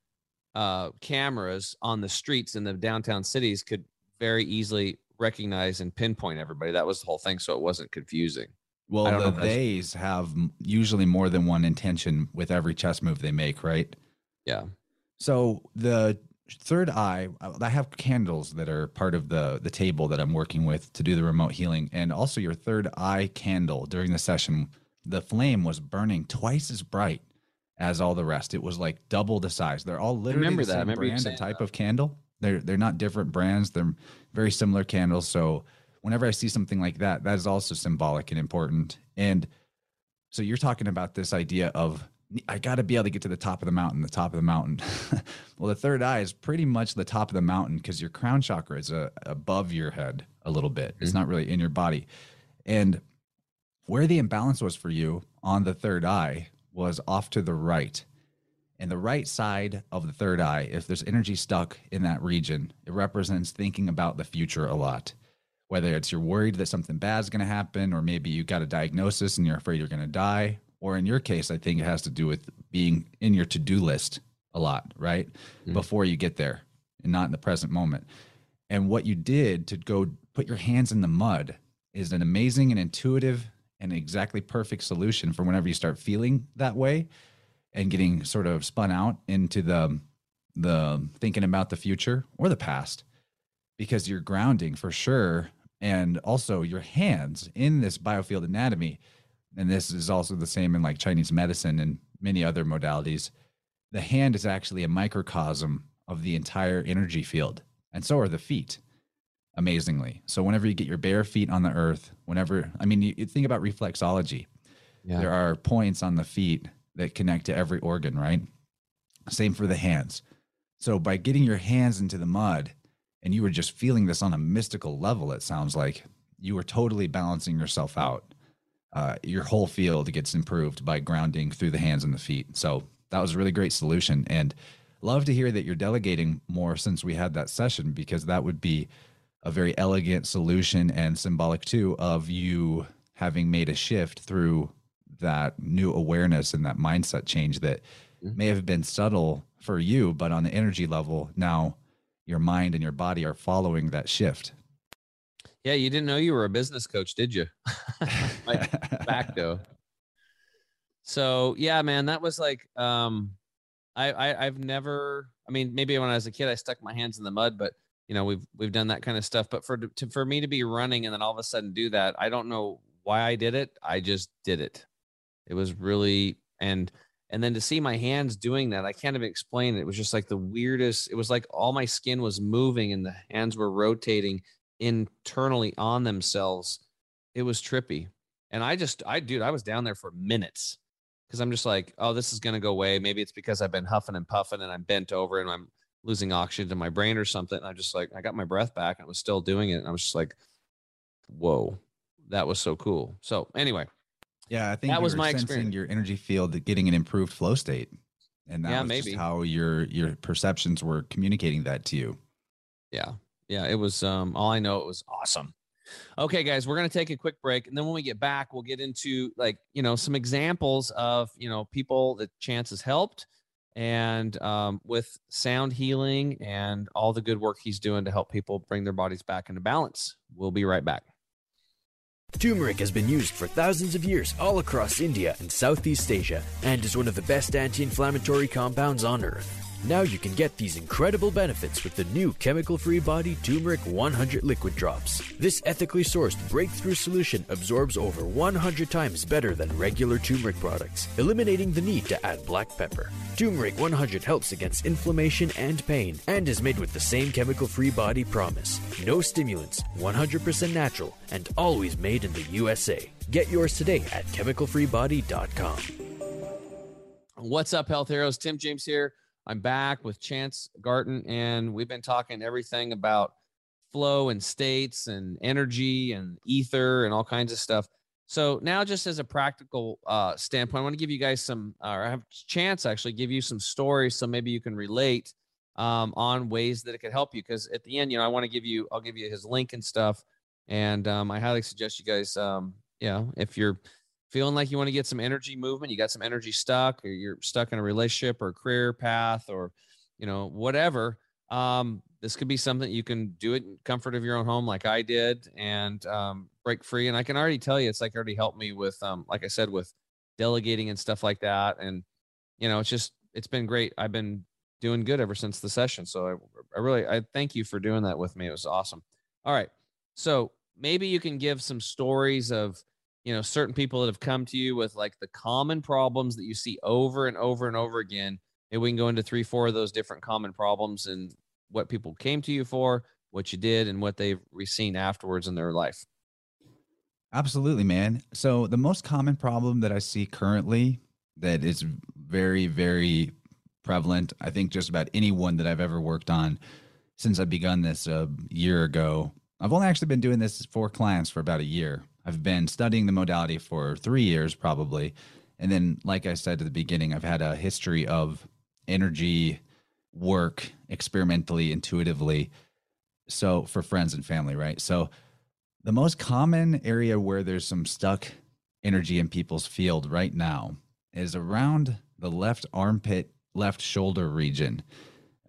cameras on the streets in the downtown cities could very easily recognize and pinpoint everybody. That was the whole thing, so it wasn't confusing. Well, the theys have usually more than one intention with every chess move they make, right? Yeah. So the third eye, I have candles that are part of the table that I'm working with to do the remote healing, and also your third eye candle during the session, the flame was burning twice as bright as all the rest. It was like double the size. They're all literally the same brand and type of candle. They're not different brands. They're very similar candles. So whenever I see something like that, that is also symbolic and important. And so you're talking about this idea of, I got to be able to get to the top of the mountain, the top of the mountain. Well, the third eye is pretty much the top of the mountain because your crown chakra is above your head a little bit. Mm-hmm. It's not really in your body. And where the imbalance was for you on the third eye was off to the right. and the right side of the third eye, if there's energy stuck in that region, it represents thinking about the future a lot. Whether it's you're worried that something bad is going to happen, or maybe you got a diagnosis and you're afraid you're going to die. Or in your case, I think it has to do with being in your to-do list a lot, right? Mm-hmm. Before you get there and not in the present moment. And what you did to go put your hands in the mud is an amazing and intuitive and exactly perfect solution for whenever you start feeling that way and getting sort of spun out into the thinking about the future or the past, because you're grounding for sure. And also your hands in this biofield anatomy, and this is also the same in like Chinese medicine and many other modalities, the hand is actually a microcosm of the entire energy field. And so are the feet, amazingly. So whenever you get your bare feet on the earth, whenever, I mean, you think about reflexology. Yeah. There are points on the feet that connect to every organ, right? Same for the hands. So by getting your hands into the mud, and you were just feeling this on a mystical level, it sounds like, you were totally balancing yourself out. Your whole field gets improved by grounding through the hands and the feet. So that was a really great solution. And love to hear that you're delegating more since we had that session, because that would be a very elegant solution and symbolic too of you having made a shift through that new awareness and that mindset change that may have been subtle for you, but on the energy level, now your mind and your body are following that shift. Yeah, you didn't know you were a business coach, did you? Like, facto. So yeah, man, that was like, I've never, I mean, maybe when I was a kid, I stuck my hands in the mud, but you know, we've done that kind of stuff. But for me to be running and then all of a sudden do that, I don't know why I did it. I just did it. It was really, and then to see my hands doing that, I can't even explain it. It was just like the weirdest. It was like all my skin was moving and the hands were rotating internally on themselves. It was trippy. And I was down there for minutes, because I'm just like, oh, this is going to go away. Maybe it's because I've been huffing and puffing and I'm bent over and I'm losing oxygen to my brain or something. And I'm just like, I got my breath back and I was still doing it. And I was just like, whoa, that was so cool. So anyway. Yeah, I think that was my experience. Your energy field getting an improved flow state. And that was maybe just how your perceptions were communicating that to you. Yeah. Yeah, it was, all I know, it was awesome. Okay, guys, we're going to take a quick break. And then when we get back, we'll get into like, you know, some examples of, you know, people that Chance has helped and with sound healing and all the good work he's doing to help people bring their bodies back into balance. We'll be right back. Turmeric has been used for thousands of years all across India and Southeast Asia and is one of the best anti-inflammatory compounds on earth. Now you can get these incredible benefits with the new Chemical-Free Body Turmeric 100 Liquid Drops. This ethically sourced breakthrough solution absorbs over 100 times better than regular turmeric products, eliminating the need to add black pepper. Turmeric 100 helps against inflammation and pain and is made with the same chemical-free body promise. No stimulants, 100% natural, and always made in the USA. Get yours today at ChemicalFreeBody.com. What's up, Health Heroes? Tim James here. I'm back with Chance Garton, and we've been talking everything about flow and states and energy and ether and all kinds of stuff. So now, just as a practical standpoint, I want to give you guys some, or I have Chance actually give you some stories, so maybe you can relate on ways that it could help you. Because at the end, you know, I'll give you his link and stuff, and I highly suggest you guys, you know, if you're feeling like you want to get some energy movement, you got some energy stuck, or you're stuck in a relationship or a career path or, you know, whatever. This could be something you can do it in comfort of your own home, like I did, and break free. And I can already tell you, it's like already helped me with, like I said, with delegating and stuff like that. And, you know, it's been great. I've been doing good ever since the session. So I really thank you for doing that with me. It was awesome. All right. So maybe you can give some stories of, you know, certain people that have come to you with like the common problems that you see over and over and over again. And we can go into 3-4 of those different common problems and what people came to you for, what you did, and what they've seen afterwards in their life. Absolutely, man. So the most common problem that I see currently that is very, very prevalent, I think just about anyone that I've ever worked on since I've begun this a year ago. I've only actually been doing this for clients for about a year. I've been studying the modality for 3 years, probably. And then, like I said at the beginning, I've had a history of energy work experimentally, intuitively. So for friends and family, right? So the most common area where there's some stuck energy in people's field right now is around the left armpit, left shoulder region.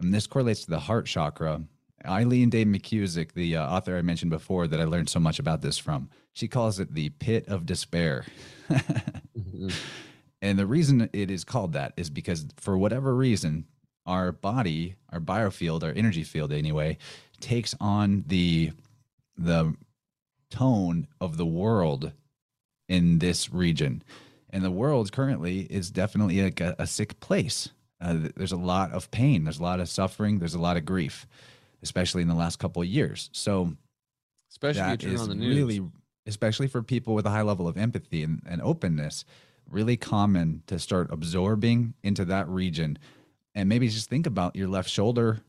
And this correlates to the heart chakra. Eileen Day McCusick, the author I mentioned before that I learned so much about this from, she calls it the pit of despair. Mm-hmm. And the reason it is called that is because for whatever reason, our body, our biofield, our energy field anyway, takes on the tone of the world in this region. And the world currently is definitely like a sick place. There's a lot of pain. There's a lot of suffering. There's a lot of grief, especially in the last couple of years. So especially that is on the news. Really, especially for people with a high level of empathy and openness, really common to start absorbing into that region. And maybe just think about your left shoulder.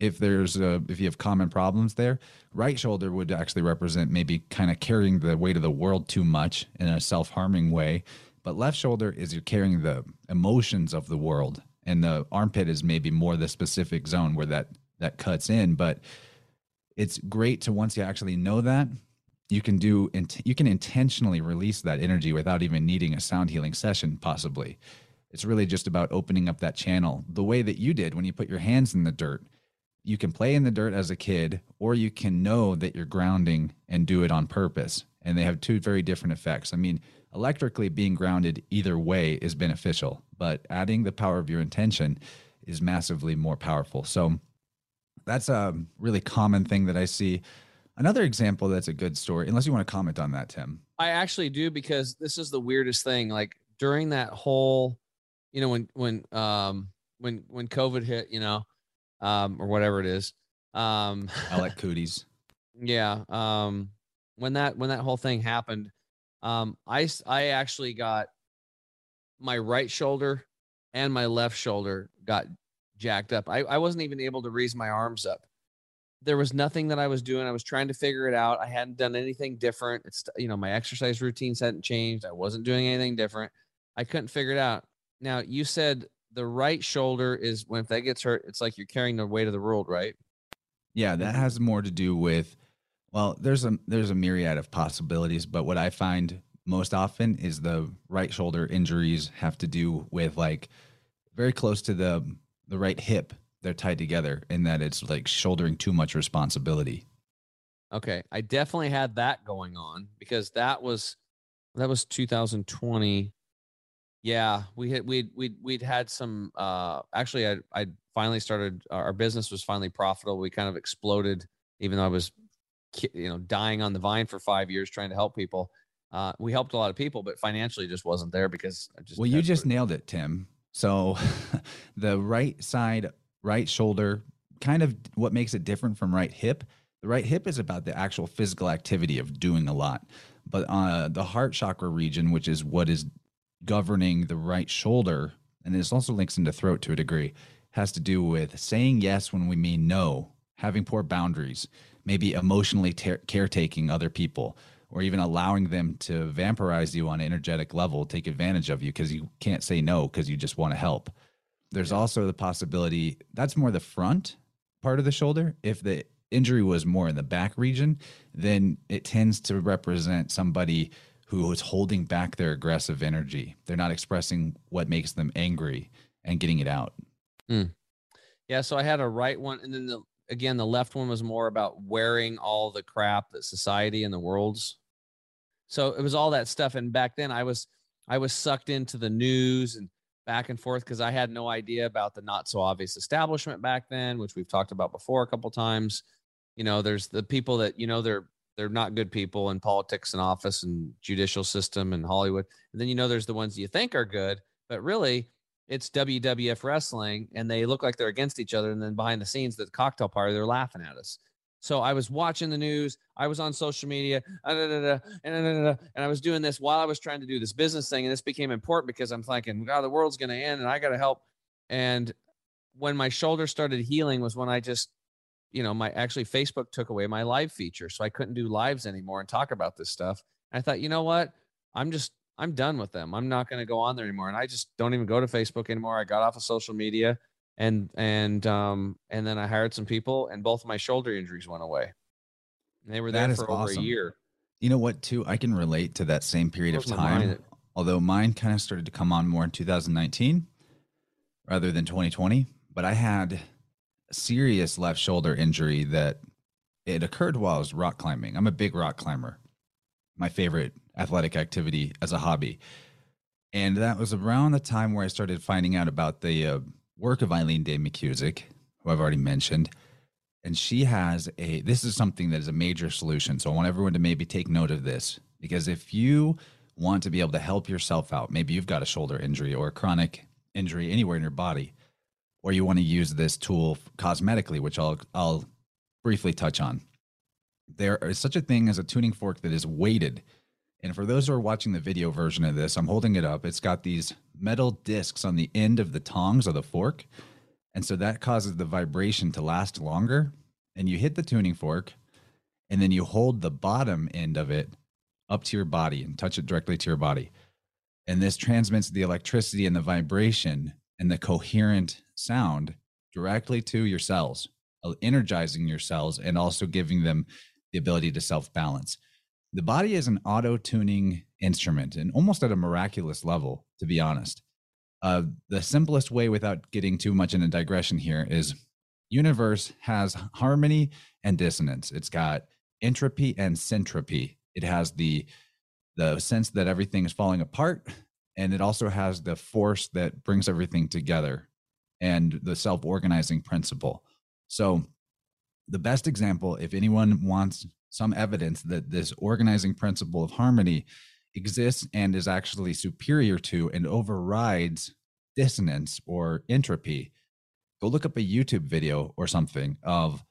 If you have common problems there, right shoulder would actually represent maybe kind of carrying the weight of the world too much in a self-harming way. But left shoulder is you're carrying the emotions of the world. And the armpit is maybe more the specific zone where that cuts in. But it's great to, once you actually know that, you can intentionally release that energy without even needing a sound healing session, possibly. It's really just about opening up that channel the way that you did when you put your hands in the dirt. You can play in the dirt as a kid, or you can know that you're grounding and do it on purpose. And they have two very different effects. I mean, electrically being grounded either way is beneficial, but adding the power of your intention is massively more powerful. So that's a really common thing that I see. Another example that's a good story, unless you want to comment on that, Tim. I actually do, because this is the weirdest thing. Like during that whole, you know, when COVID hit, you know, or whatever it is, I like cooties. Yeah. When that whole thing happened, I actually got my right shoulder and my left shoulder got jacked up. I wasn't even able to raise my arms up. There was nothing that I was doing. I was trying to figure it out. I hadn't done anything different. It's, you know, my exercise routines hadn't changed. I wasn't doing anything different. I couldn't figure it out. Now, you said the right shoulder is when, if that gets hurt, it's like you're carrying the weight of the world, right? Yeah, that has more to do with, well, there's a myriad of possibilities, but what I find most often is the right shoulder injuries have to do with, like, very close to the right hip. They're tied together in that it's like shouldering too much responsibility. Okay, I definitely had that going on, because that was 2020. Yeah, we'd had some. Actually, I finally started. Our business was finally profitable. We kind of exploded, even though I was, you know, dying on the vine for 5 years trying to help people. We helped a lot of people, but financially just wasn't there, because I just. Well, you just nailed it, Tim. So the right side, right shoulder, kind of what makes it different from right hip. The right hip is about the actual physical activity of doing a lot, but the heart chakra region, which is what is governing the right shoulder, and this also links into throat to a degree, has to do with saying yes when we mean no, having poor boundaries, maybe emotionally caretaking other people, or even allowing them to vampirize you on an energetic level, take advantage of you because you can't say no because you just want to help. There's also the possibility, that's more the front part of the shoulder. If the injury was more in the back region, then it tends to represent somebody who is holding back their aggressive energy. They're not expressing what makes them angry and getting it out. Mm. Yeah, so I had a right one, and then the left one was more about wearing all the crap that society and the world's. So it was all that stuff. And back then I was sucked into the news and back and forth, because I had no idea about the not so obvious establishment back then, which we've talked about before a couple of times. You know, there's the people that, you know, they're not good people in politics and office and judicial system and Hollywood. And then, you know, there's the ones you think are good, but really it's WWF wrestling, and they look like they're against each other. And then behind the scenes, the cocktail party, they're laughing at us. So I was watching the news. I was on social media, and I was doing this while I was trying to do this business thing. And this became important because I'm thinking, God, the world's going to end and I got to help. And when my shoulder started healing was when I just, you know, actually Facebook took away my live feature. So I couldn't do lives anymore and talk about this stuff. And I thought, you know what? I'm done with them. I'm not going to go on there anymore. And I just don't even go to Facebook anymore. I got off of social media. And then I hired some people, and both of my shoulder injuries went away. And they were there for over a year. You know what, too? I can relate to that same period of time, although mine kind of started to come on more in 2019 rather than 2020. But I had a serious left shoulder injury that it occurred while I was rock climbing. I'm a big rock climber, my favorite athletic activity as a hobby. And that was around the time where I started finding out about the work of Eileen Day McCusick, who I've already mentioned. And she has this is something that is a major solution. So I want everyone to maybe take note of this, because if you want to be able to help yourself out, maybe you've got a shoulder injury or a chronic injury anywhere in your body, or you want to use this tool cosmetically, which I'll briefly touch on. There is such a thing as a tuning fork that is weighted. And for those who are watching the video version of this, I'm holding it up. It's got these metal discs on the end of the tongs of the fork. And so that causes the vibration to last longer. And you hit the tuning fork, and then you hold the bottom end of it up to your body and touch it directly to your body. And this transmits the electricity and the vibration and the coherent sound directly to your cells, energizing your cells and also giving them the ability to self-balance. The body is an auto-tuning instrument, and almost at a miraculous level, to be honest. The simplest way, without getting too much in a digression here, is Innerverse has harmony and dissonance. It's got entropy and syntropy. It has the sense that everything is falling apart, and it also has the force that brings everything together and the self-organizing principle. So the best example, if anyone wants some evidence that this organizing principle of harmony exists and is actually superior to and overrides dissonance or entropy, go look up a YouTube video or something of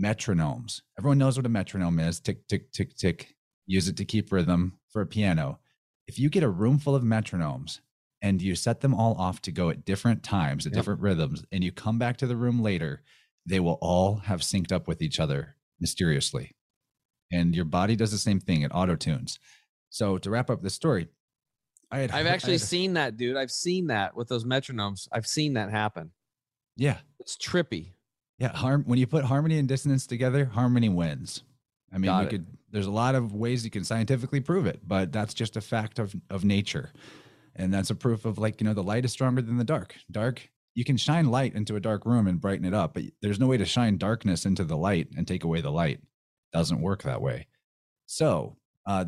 metronomes. Everyone knows what a metronome is. Tick, tick, tick, tick. Use it to keep rhythm for a piano. If you get a room full of metronomes and you set them all off to go at different times, at different rhythms, and you come back to the room later, they will all have synced up with each other mysteriously. And your body does the same thing. It auto-tunes. So to wrap up the story, I've actually seen that, dude. I've seen that with those metronomes. I've seen that happen. Yeah. It's trippy. Yeah. When you put harmony and dissonance together, harmony wins. I mean, there's a lot of ways you can scientifically prove it, but that's just a fact of nature. And that's a proof of, like, you know, the light is stronger than the dark. You can shine light into a dark room and brighten it up, but there's no way to shine darkness into the light and take away the light. Doesn't work that way. So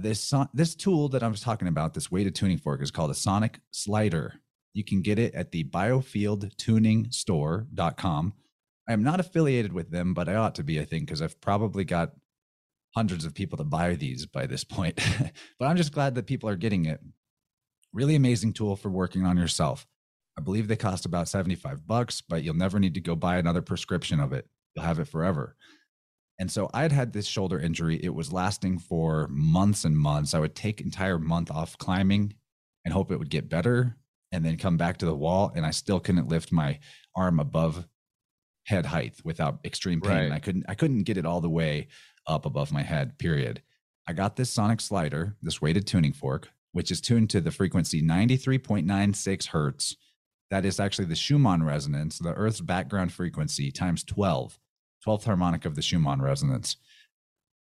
this tool that I was talking about, this weighted tuning fork, is called a Sonic Slider. You can get it at the biofieldtuningstore.com. I am not affiliated with them, but I ought to be, I think, because I've probably got hundreds of people to buy these by this point. But I'm just glad that people are getting it. Really amazing tool for working on yourself. I believe they cost about $75, but you'll never need to go buy another prescription of it. You'll have it forever. And so I'd had this shoulder injury. It was lasting for months and months. I would take entire month off climbing and hope it would get better, and then come back to the wall, and I still couldn't lift my arm above head height without extreme pain. Right. I couldn't get it all the way up above my head, period. I got this Sonic Slider, this weighted tuning fork, which is tuned to the frequency 93.96 hertz. That is actually the Schumann resonance, the Earth's background frequency, times 12. 12th harmonic of the Schumann resonance.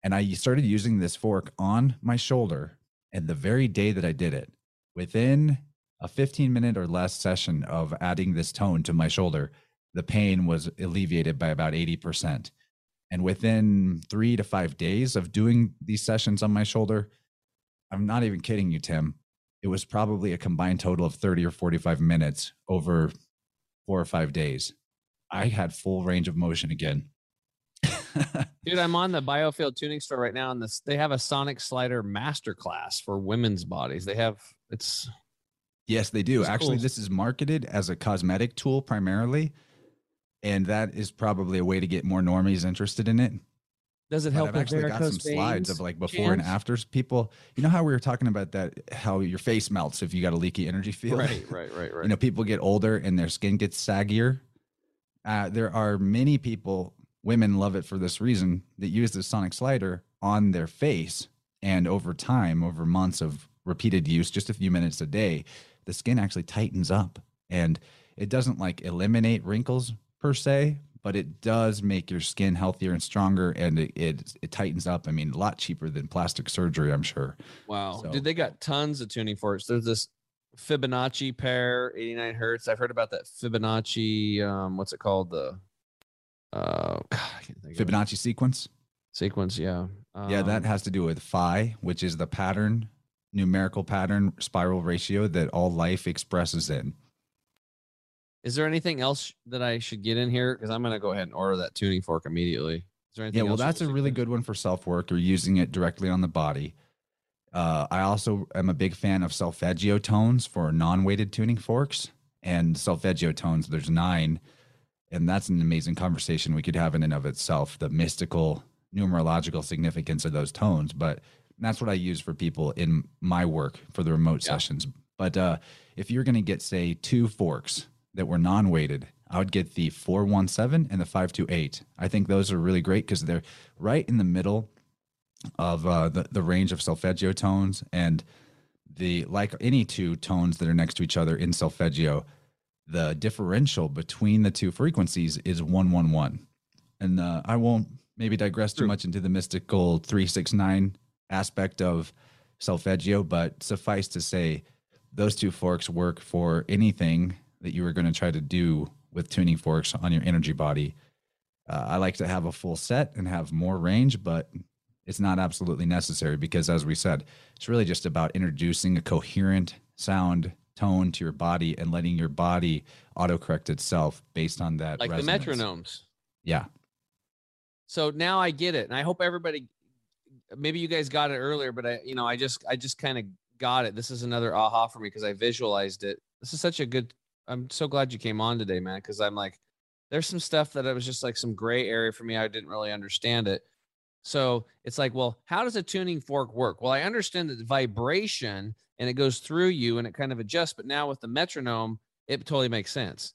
And I started using this fork on my shoulder. And the very day that I did it, within a 15-minute or less session of adding this tone to my shoulder, the pain was alleviated by about 80%. And within 3 to 5 days of doing these sessions on my shoulder, I'm not even kidding you, Tim, it was probably a combined total of 30 or 45 minutes over 4 or 5 days. I had full range of motion again. Dude, I'm on the Biofield Tuning Store right now, and they have a Sonic Slider masterclass for women's bodies. Yes, they do. Actually, cool. This is marketed as a cosmetic tool primarily, and that is probably a way to get more normies interested in it. Does it help? I've actually got some slides of, like, before and afters. People, you know how we were talking about that, how your face melts if you got a leaky energy field? Right. You know, people get older and their skin gets saggier. There are many people. Women love it for this reason, that use the Sonic Slider on their face, and over time, over months of repeated use, just a few minutes a day, the skin actually tightens up, and It doesn't like eliminate wrinkles per se, but it does make your skin healthier and stronger, and it tightens up. I mean, a lot cheaper than plastic surgery, I'm sure. Wow. So. Dude, they got tons of tuning forks. There's this Fibonacci pair, 89 hertz. I've heard about that Fibonacci, what's it called? The Fibonacci sequence? Sequence, yeah. Yeah, that has to do with phi, which is the pattern, numerical pattern, spiral ratio that all life expresses in. Is there anything else that I should get in here? Because I'm going to go ahead and order that tuning fork immediately. Is there anything else? That's a really good one for self-work or using it directly on the body. I also am a big fan of Solfeggio tones for non-weighted tuning forks. And Solfeggio tones, there's 9. And that's an amazing conversation we could have in and of itself, the mystical numerological significance of those tones. But that's what I use for people in my work for the remote sessions. But if you're going to get, say, 2 forks that were non-weighted, I would get the 417 and the 528. I think those are really great because they're right in the middle of the range of solfeggio tones, and like any two tones that are next to each other in solfeggio, the differential between the two frequencies is 111. And I won't maybe digress too much into the mystical 369 aspect of solfeggio, but suffice to say, those two forks work for anything that you were going to try to do with tuning forks on your energy body. I like to have a full set and have more range, but it's not absolutely necessary because, as we said, it's really just about introducing a coherent sound tone to your body and letting your body autocorrect itself based on that. Like resonance. The metronomes. Yeah. So now I get it. And I hope everybody, maybe you guys got it earlier, but I just kind of got it. This is another aha for me because I visualized it. This is such a good, I'm so glad you came on today, man, because I'm like, there's some stuff that I was just like some gray area for me. I didn't really understand it. So it's like, well, how does a tuning fork work? Well, I understand that the vibration and it goes through you and it kind of adjusts. But now with the metronome, it totally makes sense.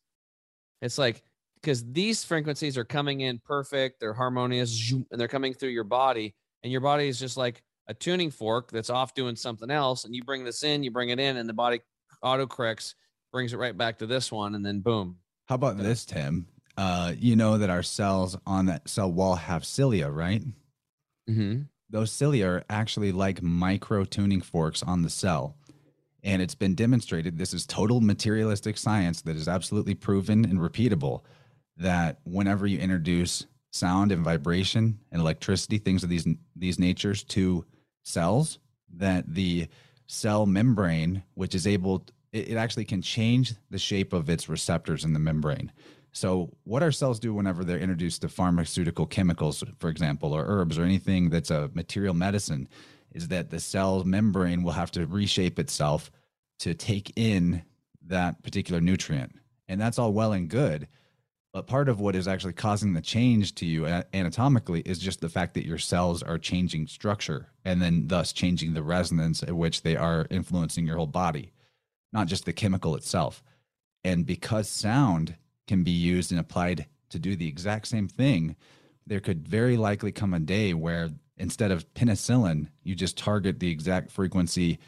It's like, because these frequencies are coming in perfect. They're harmonious and they're coming through your body. And your body is just like a tuning fork that's off doing something else. And you bring this in, you bring it in, and the body autocorrects, brings it right back to this one, and then boom. How about this, Tim? You know that our cells on that cell wall have cilia, right? Mm-hmm. Those cilia are actually like micro tuning forks on the cell. And it's been demonstrated, this is total materialistic science that is absolutely proven and repeatable, that whenever you introduce sound and vibration and electricity, things of these natures to cells, that the cell membrane, which is able, it actually can change the shape of its receptors in the membrane. So what our cells do whenever they're introduced to pharmaceutical chemicals, for example, or herbs or anything that's a material medicine, is that the cell membrane will have to reshape itself to take in that particular nutrient. And that's all well and good. But part of what is actually causing the change to you anatomically is just the fact that your cells are changing structure and then thus changing the resonance at which they are influencing your whole body, not just the chemical itself. And because sound can be used and applied to do the exact same thing, there could very likely come a day where instead of penicillin, you just target the exact frequency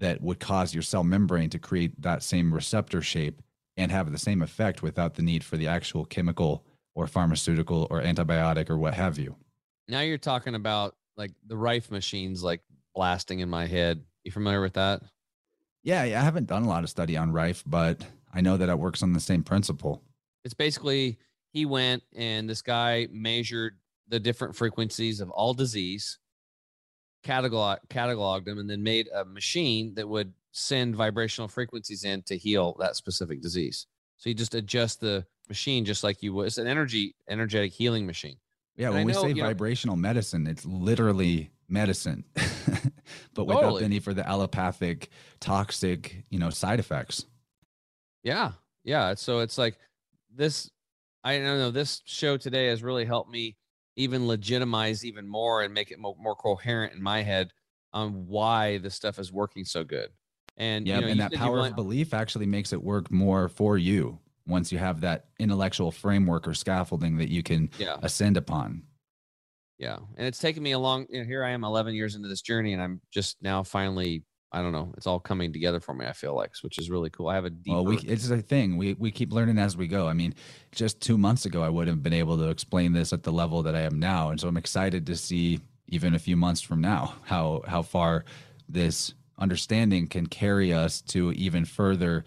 that would cause your cell membrane to create that same receptor shape and have the same effect without the need for the actual chemical or pharmaceutical or antibiotic or what have you. Now you're talking about like the Rife machines, like blasting in my head. You familiar with that? Yeah, I haven't done a lot of study on Rife, but I know that it works on the same principle. It's basically he went and this guy measured the different frequencies of all disease, cataloged them, and then made a machine that would send vibrational frequencies in to heal that specific disease. So you just adjust the machine just like you would. It's an energetic healing machine. Yeah, and when we say vibrational medicine, it's literally medicine, but without the need for the allopathic, toxic, side effects. Yeah, yeah. So it's like this, I don't know, this show today has really helped me even legitimize even more and make it more coherent in my head on why this stuff is working so good. And, and that power of belief actually makes it work more for you once you have that intellectual framework or scaffolding that you can ascend upon. Yeah. And it's taken me a long, here I am 11 years into this journey and I'm just now finally I don't know. It's all coming together for me, I feel like, which is really cool. I have a deep. Well, it's a thing. We keep learning as we go. I mean, just 2 months ago, I wouldn't have been able to explain this at the level that I am now. And so I'm excited to see, even a few months from now, how far this understanding can carry us to even further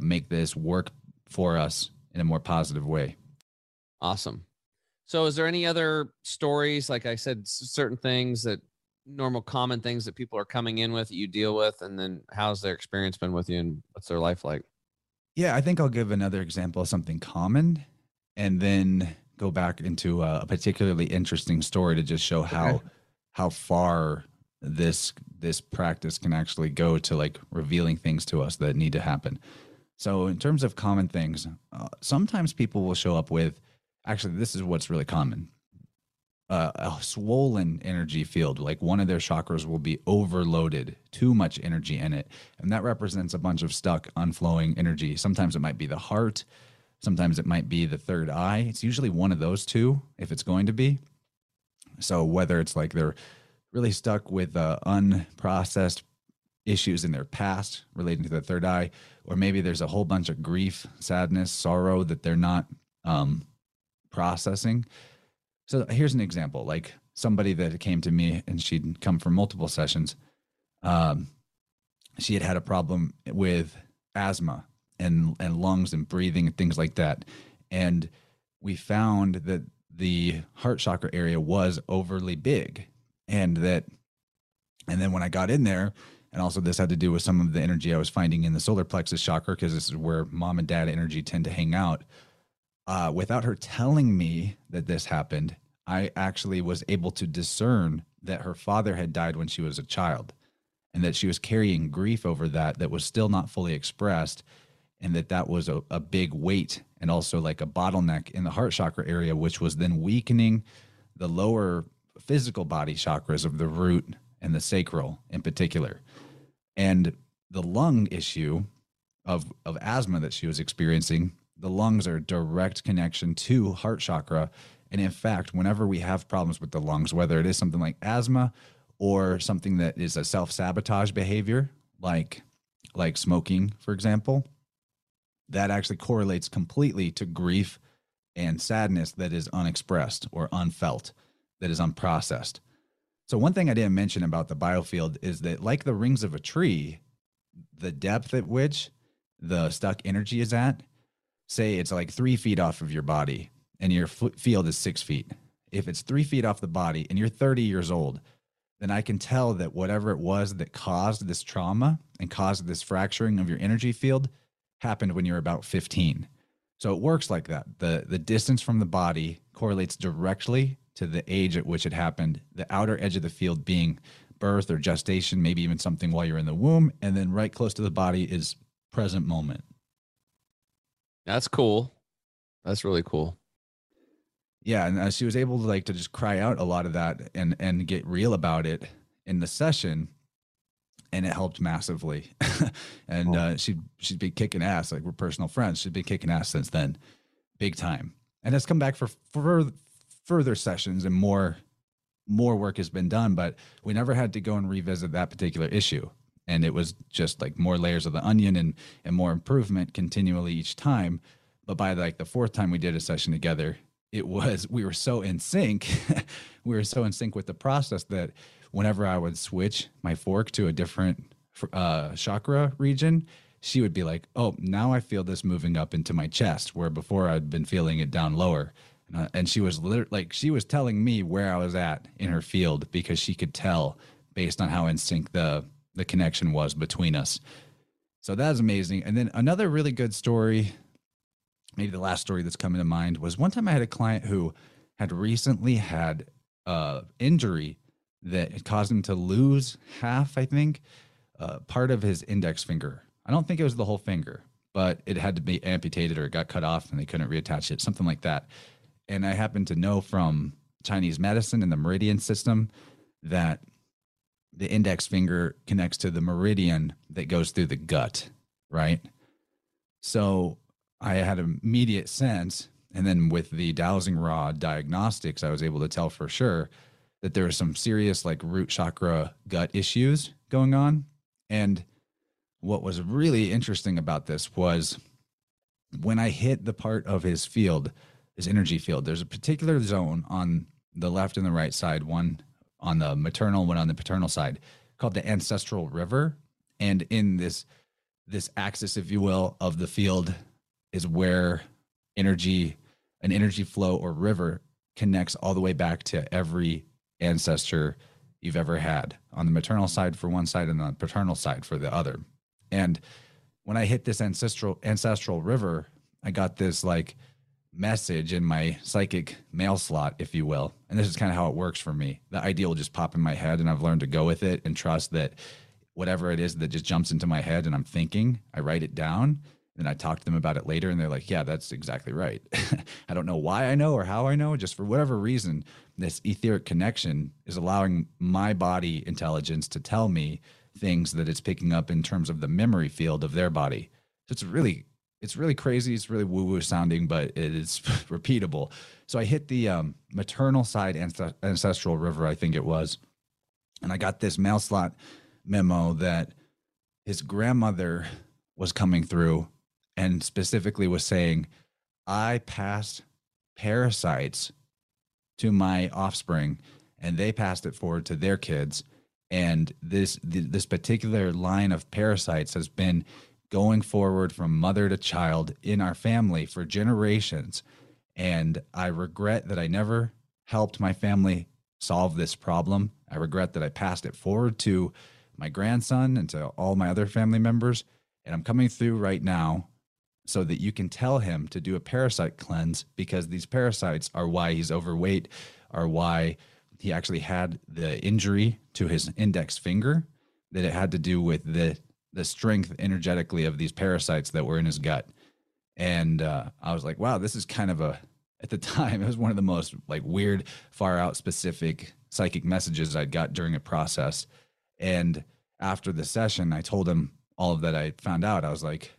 make this work for us in a more positive way. Awesome. So is there any other stories? Like I said, certain things that normal common things that people are coming in with that you deal with, and then how's their experience been with you and what's their life like? Yeah, I think I'll give another example of something common and then go back into a particularly interesting story to just show how far this practice can actually go to, like revealing things to us that need to happen. So in terms of common things, sometimes people will show up with, actually, this is what's really common. A swollen energy field, like one of their chakras will be overloaded, too much energy in it. And that represents a bunch of stuck, unflowing energy. Sometimes it might be the heart. Sometimes it might be the third eye. It's usually one of those two, if it's going to be. So whether it's like they're really stuck with unprocessed issues in their past relating to the third eye, or maybe there's a whole bunch of grief, sadness, sorrow that they're not processing. So here's an example, like somebody that came to me and she'd come for multiple sessions. She had a problem with asthma and lungs and breathing and things like that. And we found that the heart chakra area was overly big. And then when I got in there, and also this had to do with some of the energy I was finding in the solar plexus chakra, because this is where mom and dad energy tend to hang out. Without her telling me that this happened, I actually was able to discern that her father had died when she was a child, and that she was carrying grief over that was still not fully expressed, and that was a big weight and also like a bottleneck in the heart chakra area, which was then weakening the lower physical body chakras of the root and the sacral in particular. And the lung issue of asthma that she was experiencing, the lungs are a direct connection to heart chakra. And in fact, whenever we have problems with the lungs, whether it is something like asthma or something that is a self-sabotage behavior, like smoking, for example, that actually correlates completely to grief and sadness that is unexpressed or unfelt, that is unprocessed. So one thing I didn't mention about the biofield is that, like the rings of a tree, the depth at which the stuck energy is at, say it's like 3 feet off of your body and your field is 6 feet. If it's 3 feet off the body and you're 30 years old, then I can tell that whatever it was that caused this trauma and caused this fracturing of your energy field happened when you're about 15. So it works like that. The distance from the body correlates directly to the age at which it happened, the outer edge of the field being birth or gestation, maybe even something while you're in the womb, and then right close to the body is present moment. That's cool. That's really cool. Yeah. And she was able to just cry out a lot of that and get real about it in the session. And it helped massively. And she'd been kicking ass. Like, we're personal friends. She'd been kicking ass since then, big time. And has come back for further sessions, and more work has been done, but we never had to go and revisit that particular issue. And it was just like more layers of the onion and more improvement continually each time. But by the fourth time we did a session together, we were so in sync. We were so in sync with the process that whenever I would switch my fork to a different chakra region, she would be like, oh, now I feel this moving up into my chest, where before I'd been feeling it down lower. And she was she was telling me where I was at in her field, because she could tell based on how in sync the connection was between us. So that's amazing. And then another really good story, maybe the last story that's coming to mind, was one time I had a client who had recently had an injury that caused him to lose part of his index finger. I don't think it was the whole finger, but it had to be amputated, or it got cut off and they couldn't reattach it, something like that. And I happen to know from Chinese medicine and the meridian system that the index finger connects to the meridian that goes through the gut, right? So I had an immediate sense. And then with the dowsing rod diagnostics, I was able to tell for sure that there was some serious root chakra gut issues going on. And what was really interesting about this was when I hit the part of his field, his energy field, there's a particular zone on the left and the right side, one on the maternal, one on the paternal side, called the ancestral river. And in this axis, if you will, of the field is where an energy flow or river connects all the way back to every ancestor you've ever had, on the maternal side for one side and on the paternal side for the other. And when I hit this ancestral river, I got this like message in my psychic mail slot, if you will. And this is kind of how it works for me. The idea will just pop in my head, and I've learned to go with it and trust that whatever it is that just jumps into my head and I'm thinking, I write it down, and I talk to them about it later, and they're like, yeah, that's exactly right. I don't know why I know or how I know, just for whatever reason, this etheric connection is allowing my body intelligence to tell me things that it's picking up in terms of the memory field of their body. So it's really crazy. It's really woo-woo sounding, but it is repeatable. So I hit the maternal side ancestral river, I think it was, and I got this mail slot memo that his grandmother was coming through and specifically was saying, I passed parasites to my offspring, and they passed it forward to their kids. And this particular line of parasites has been going forward from mother to child in our family for generations. And I regret that I never helped my family solve this problem. I regret that I passed it forward to my grandson and to all my other family members. And I'm coming through right now so that you can tell him to do a parasite cleanse, because these parasites are why he's overweight, are why he actually had the injury to his index finger, that it had to do with the strength energetically of these parasites that were in his gut. And I was like, wow, this is kind of at the time, it was one of the most like weird, far out specific psychic messages I'd got during a process. And after the session, I told him all of that I found out. I was like,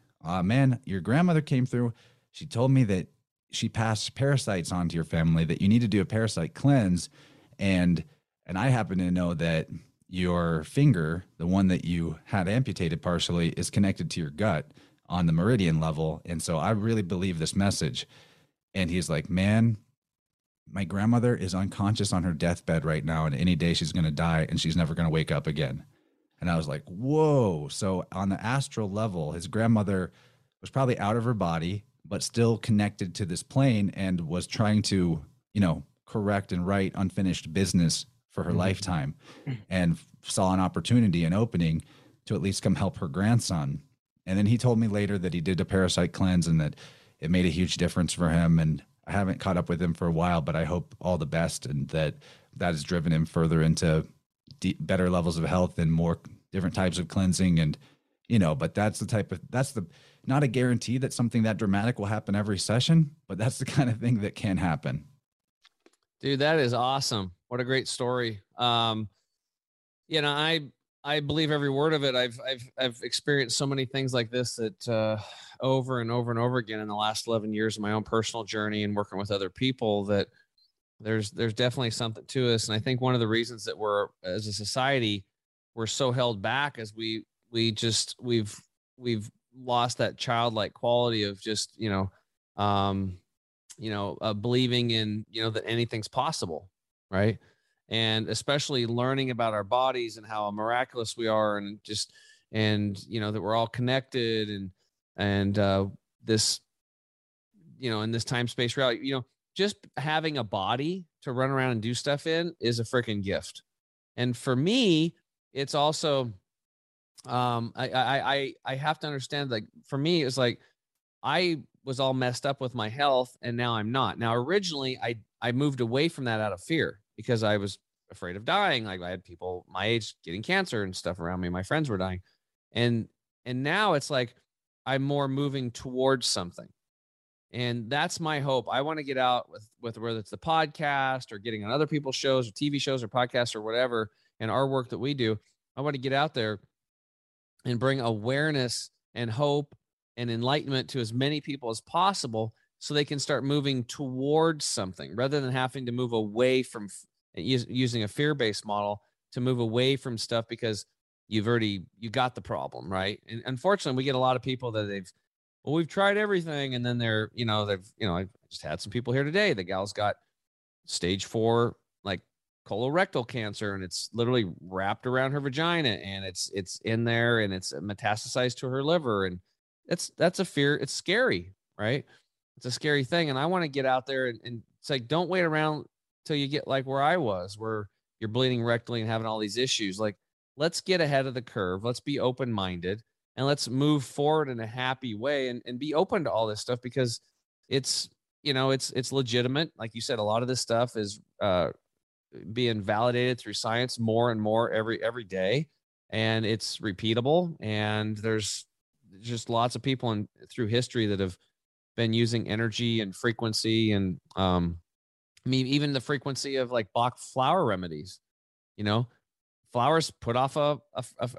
man, your grandmother came through. She told me that she passed parasites onto your family, that you need to do a parasite cleanse. And I happen to know that your finger, the one that you had amputated partially, is connected to your gut on the meridian level. And so I really believe this message. And he's like, man, my grandmother is unconscious on her deathbed right now, and any day she's going to die and she's never going to wake up again. And I was like, whoa. So on the astral level, his grandmother was probably out of her body, but still connected to this plane, and was trying to, correct and right unfinished business for her lifetime, and saw an opportunity, an opening to at least come help her grandson. And then he told me later that he did a parasite cleanse and that it made a huge difference for him. And I haven't caught up with him for a while, but I hope all the best, and that has driven him further into better levels of health and more different types of cleansing. And but that's not a guarantee that something that dramatic will happen every session, but that's the kind of thing that can happen. Dude, that is awesome. What a great story. I believe every word of it. I've experienced so many things like this that over and over and over again in the last 11 years of my own personal journey and working with other people, that there's definitely something to us. And I think one of the reasons that we're, as a society, we're so held back is we've lost that childlike quality of just, believing in, that anything's possible. Right. And especially learning about our bodies and how miraculous we are, and that we're all connected, and this, in this time space reality, just having a body to run around and do stuff in is a freaking gift. And for me, it's also, I have to understand, like, for me, it's like, I was all messed up with my health, and now I'm not. Now, originally I moved away from that out of fear, because I was afraid of dying. Like, I had people my age getting cancer and stuff around me. My friends were dying. And now it's like, I'm more moving towards something. And that's my hope. I want to get out with whether it's the podcast or getting on other people's shows or TV shows or podcasts or whatever, and our work that we do, I want to get out there and bring awareness and hope and enlightenment to as many people as possible, so they can start moving towards something rather than having to move away from using a fear-based model to move away from stuff. Because you got the problem, right? And unfortunately, we get a lot of people that we've tried everything. And then I just had some people here today. The gal's got stage 4, like colorectal cancer, and it's literally wrapped around her vagina, and it's in there, and it's metastasized to her liver. And that's a fear. It's scary, right? It's a scary thing. And I want to get out there and it's like, don't wait around till you get like where I was, where you're bleeding rectally and having all these issues. Like, let's get ahead of the curve. Let's be open-minded and let's move forward in a happy way and be open to all this stuff, because it's legitimate. Like you said, a lot of this stuff is being validated through science more and more every day. And it's repeatable. And there's just lots of people through history that have been using energy and frequency and, even the frequency of like Bach flower remedies, flowers put off a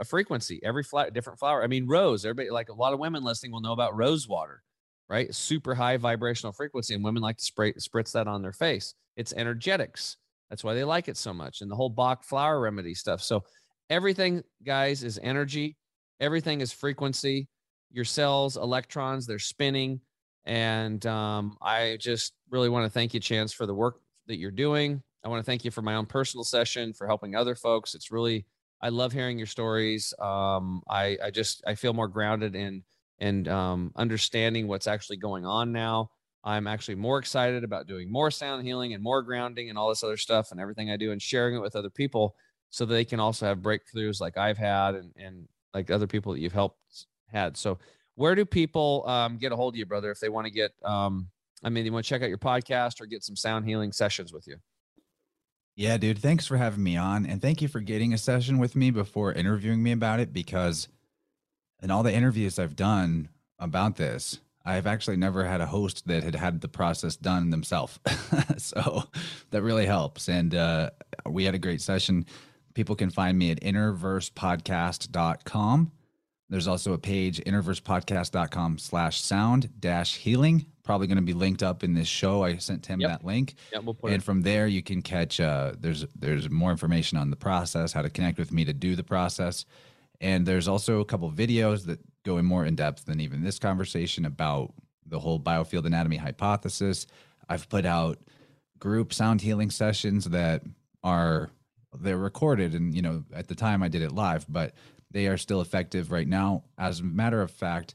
frequency, every different flower. I mean, rose, everybody, like a lot of women listening will know about rose water, right? Super high vibrational frequency. And women like to spritz that on their face. It's energetics. That's why they like it so much. And the whole Bach flower remedy stuff. So everything, guys, is energy. Everything is frequency. Your cells, electrons, they're spinning. And I just really want to thank you, Chance, for the work that you're doing. I want to thank you for my own personal session, for helping other folks. It's really, I love hearing your stories. I feel more grounded in understanding what's actually going on now. I'm actually more excited about doing more sound healing and more grounding and all this other stuff and everything I do, and sharing it with other people so that they can also have breakthroughs like I've had and like other people that you've helped had. So where do people get a hold of you, brother, if they want to get, they want to check out your podcast or get some sound healing sessions with you? Yeah, dude, thanks for having me on. And thank you for getting a session with me before interviewing me about it, because in all the interviews I've done about this, I've actually never had a host that had the process done themselves. So that really helps. And we had a great session. People can find me at innerversepodcast.com. There's also a page, innerversepodcast.com/sound-healing. Probably going to be linked up in this show. I sent Tim that link. Yep, we'll put it. From there, you can catch, there's more information on the process, how to connect with me to do the process. And there's also a couple of videos that go in more in depth than even this conversation about the whole biofield anatomy hypothesis. I've put out group sound healing sessions that they're recorded. And, at the time I did it live, but they are still effective right now. As a matter of fact,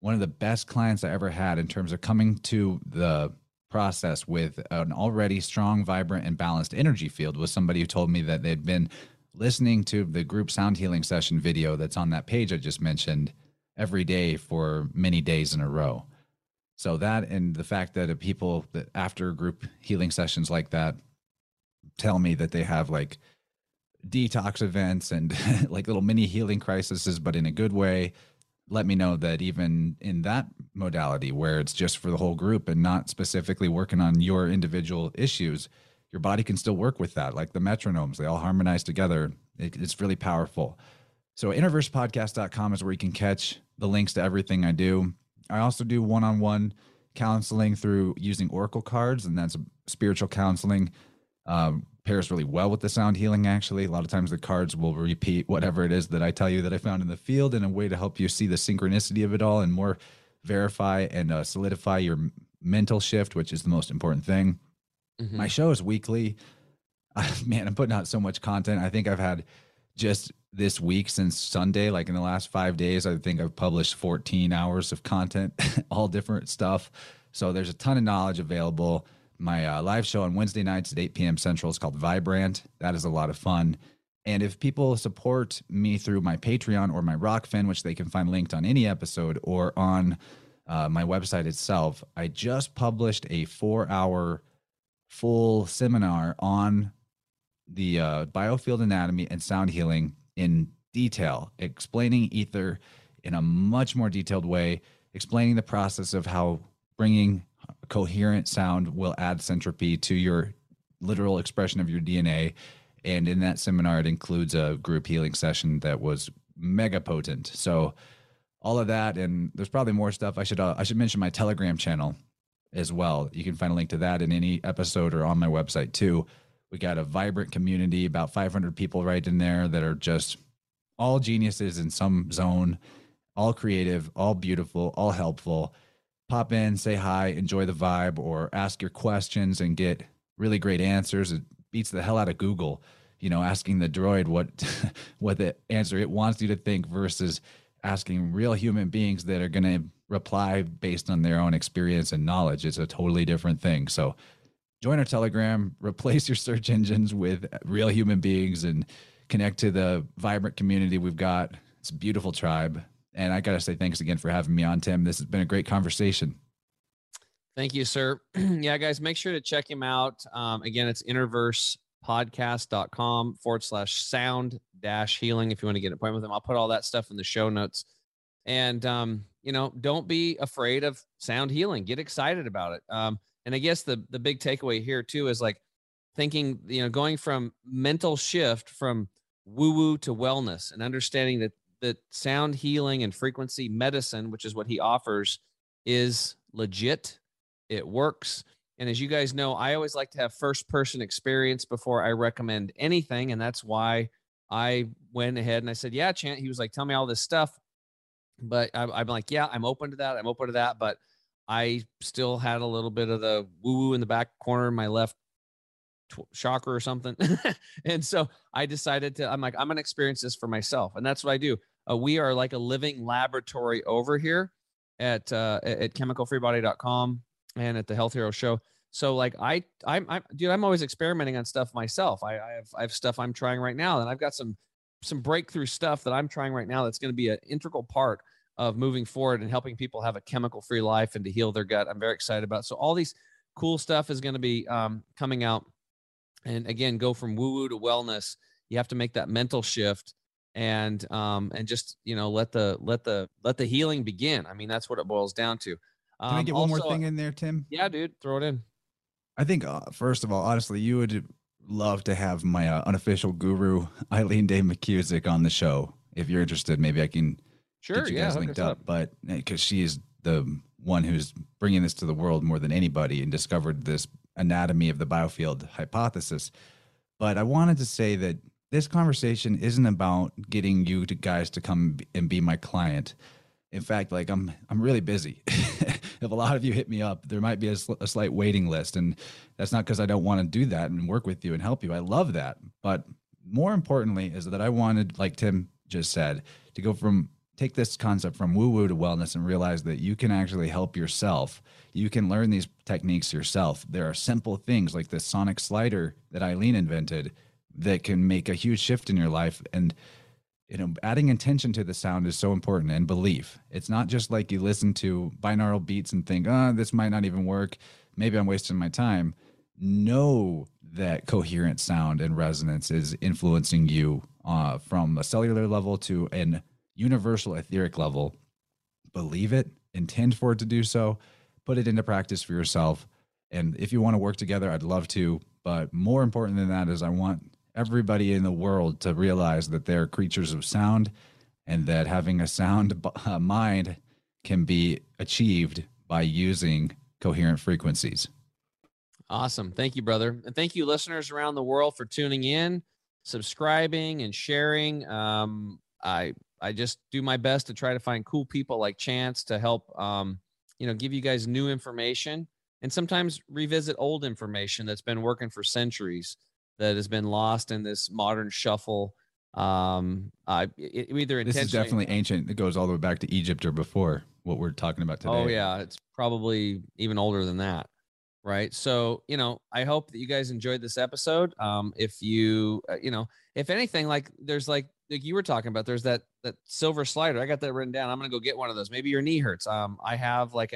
one of the best clients I ever had in terms of coming to the process with an already strong, vibrant, and balanced energy field was somebody who told me that they'd been listening to the group sound healing session video that's on that page I just mentioned every day for many days in a row. So that, and the fact that people that after group healing sessions like that tell me that they have like detox events and like little mini healing crises, but in a good way, let me know that even in that modality where it's just for the whole group and not specifically working on your individual issues, your body can still work with that. Like the metronomes, they all harmonize together. It's really powerful. So innerversepodcast.com is where you can catch the links to everything I do. I also do one-on-one counseling through using oracle cards, and that's spiritual counseling. Pairs really well with the sound healing, actually. A lot of times the cards will repeat whatever it is that I tell you that I found in the field in a way to help you see the synchronicity of it all and more verify and solidify your mental shift, which is the most important thing. Mm-hmm. My show is weekly. Man, I'm putting out so much content. I think I've had just this week since Sunday, like in the last 5 days, I think I've published 14 hours of content, all different stuff. So there's a ton of knowledge available. My live show on Wednesday nights at 8 p.m. Central is called Vibrant. That is a lot of fun. And if people support me through my Patreon or my Rockfin, which they can find linked on any episode or on my website itself, I just published a 4-hour full seminar on the biofield anatomy and sound healing in detail, explaining ether in a much more detailed way, explaining the process of how bringing coherent sound will add entropy to your literal expression of your DNA. And in that seminar, it includes a group healing session that was mega potent. So all of that, and there's probably more stuff. I should mention my Telegram channel as well. You can find a link to that in any episode or on my website too. We got a vibrant community, about 500 people right in there that are just all geniuses in some zone, all creative, all beautiful, all helpful. Pop in, say hi, enjoy the vibe, or ask your questions and get really great answers. It beats the hell out of Google, you know, asking the droid what what the answer it wants you to think versus asking real human beings that are going to reply based on their own experience and knowledge. It's a totally different thing. So join our Telegram, replace your search engines with real human beings, and connect to the vibrant community we've got. It's a beautiful tribe. And I got to say thanks again for having me on, Tim. This has been a great conversation. Thank you, sir. Yeah, guys, make sure to check him out. Again, it's innerversepodcast.com /sound-healing. If you want to get an appointment with him, I'll put all that stuff in the show notes. And, you know, don't be afraid of sound healing. Get excited about it. And I guess the big takeaway here too is like thinking, you know, going from mental shift from woo-woo to wellness, and understanding that sound healing and frequency medicine, which is what he offers, is legit. It works. And as you guys know, I always like to have first-person experience before I recommend anything. And that's why I went ahead and I said, yeah, Chant. He was like, tell me all this stuff. But I'm like, yeah, I'm open to that. I'm open to that. But I still had a little bit of the woo-woo in the back corner of my left chakra or something. And so I decided to, I'm like, I'm going to experience this for myself. And that's what I do. We are like a living laboratory over here at ChemicalFreeBody.com and at the Health Hero Show. So like I'm always experimenting on stuff myself. I have stuff I'm trying right now, and I've got some breakthrough stuff that I'm trying right now that's going to be an integral part of moving forward and helping people have a chemical-free life and to heal their gut. I'm very excited about it. So all these cool stuff is going to be coming out. And again, go from woo-woo to wellness. You have to make that mental shift, and just, you know, let the healing begin. I mean, that's what it boils down to. Can I get one more thing in there, Tim? Yeah, dude, throw it in. I think first of all, honestly, you would love to have my unofficial guru, Eileen Day McCusick, on the show. If you're interested, maybe I can get you guys linked up. But because she is the one who's bringing this to the world more than anybody, and discovered this anatomy of the biofield hypothesis. But I wanted to say that this conversation isn't about getting you guys to come and be my client. In fact, like I'm really busy. If a lot of you hit me up, there might be a slight waiting list, and that's not because I don't want to do that and work with you and help you. I love that. But more importantly is that I wanted, like Tim just said, to go from take this concept from woo-woo to wellness and realize that you can actually help yourself. You can learn these techniques yourself. There are simple things like the Sonic Slider that Eileen invented that can make a huge shift in your life. And, you know, adding intention to the sound is so important, and belief. It's not just like you listen to binaural beats and think, oh, this might not even work. Maybe I'm wasting my time. Know that coherent sound and resonance is influencing you from a cellular level to an universal etheric level. Believe it, intend for it to do so, put it into practice for yourself. And if you want to work together, I'd love to. But more important than that is I want everybody in the world to realize that they're creatures of sound, and that having a sound mind can be achieved by using coherent frequencies. Awesome. Thank you, brother. And thank you, listeners around the world, for tuning in, subscribing, and sharing. I just do my best to try to find cool people like Chance to help, you know, give you guys new information, and sometimes revisit old information that's been working for centuries that has been lost in this modern shuffle. Either this is definitely ancient. It goes all the way back to Egypt or before what we're talking about today. Oh yeah. It's probably even older than that. Right. So, you know, I hope that you guys enjoyed this episode. If you, you know, if anything, like there's like you were talking about, there's that silver slider. I got that written down. I'm going to go get one of those. Maybe your knee hurts. I have like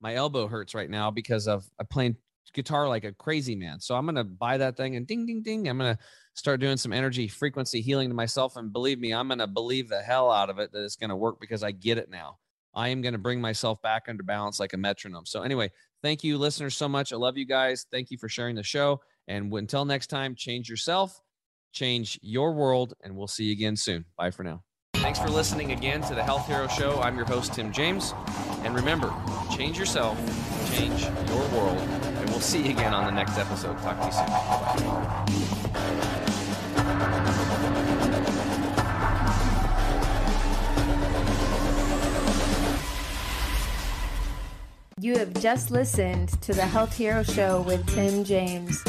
my elbow hurts right now because of I playing guitar like a crazy man. So I'm going to buy that thing and ding, ding, ding. I'm going to start doing some energy frequency healing to myself. And believe me, I'm going to believe the hell out of it that it's going to work, because I get it now. I am going to bring myself back under balance like a metronome. So anyway, thank you, listeners, so much. I love you guys. Thank you for sharing the show. And until next time, change yourself, change your world, and we'll see you again soon. Bye for now. Thanks for listening again to the Health Hero Show. I'm your host, Tim James. And remember, change yourself, change your world, and we'll see you again on the next episode. Talk to you soon. Bye-bye. have just listened to the Health Hero Show with Tim James.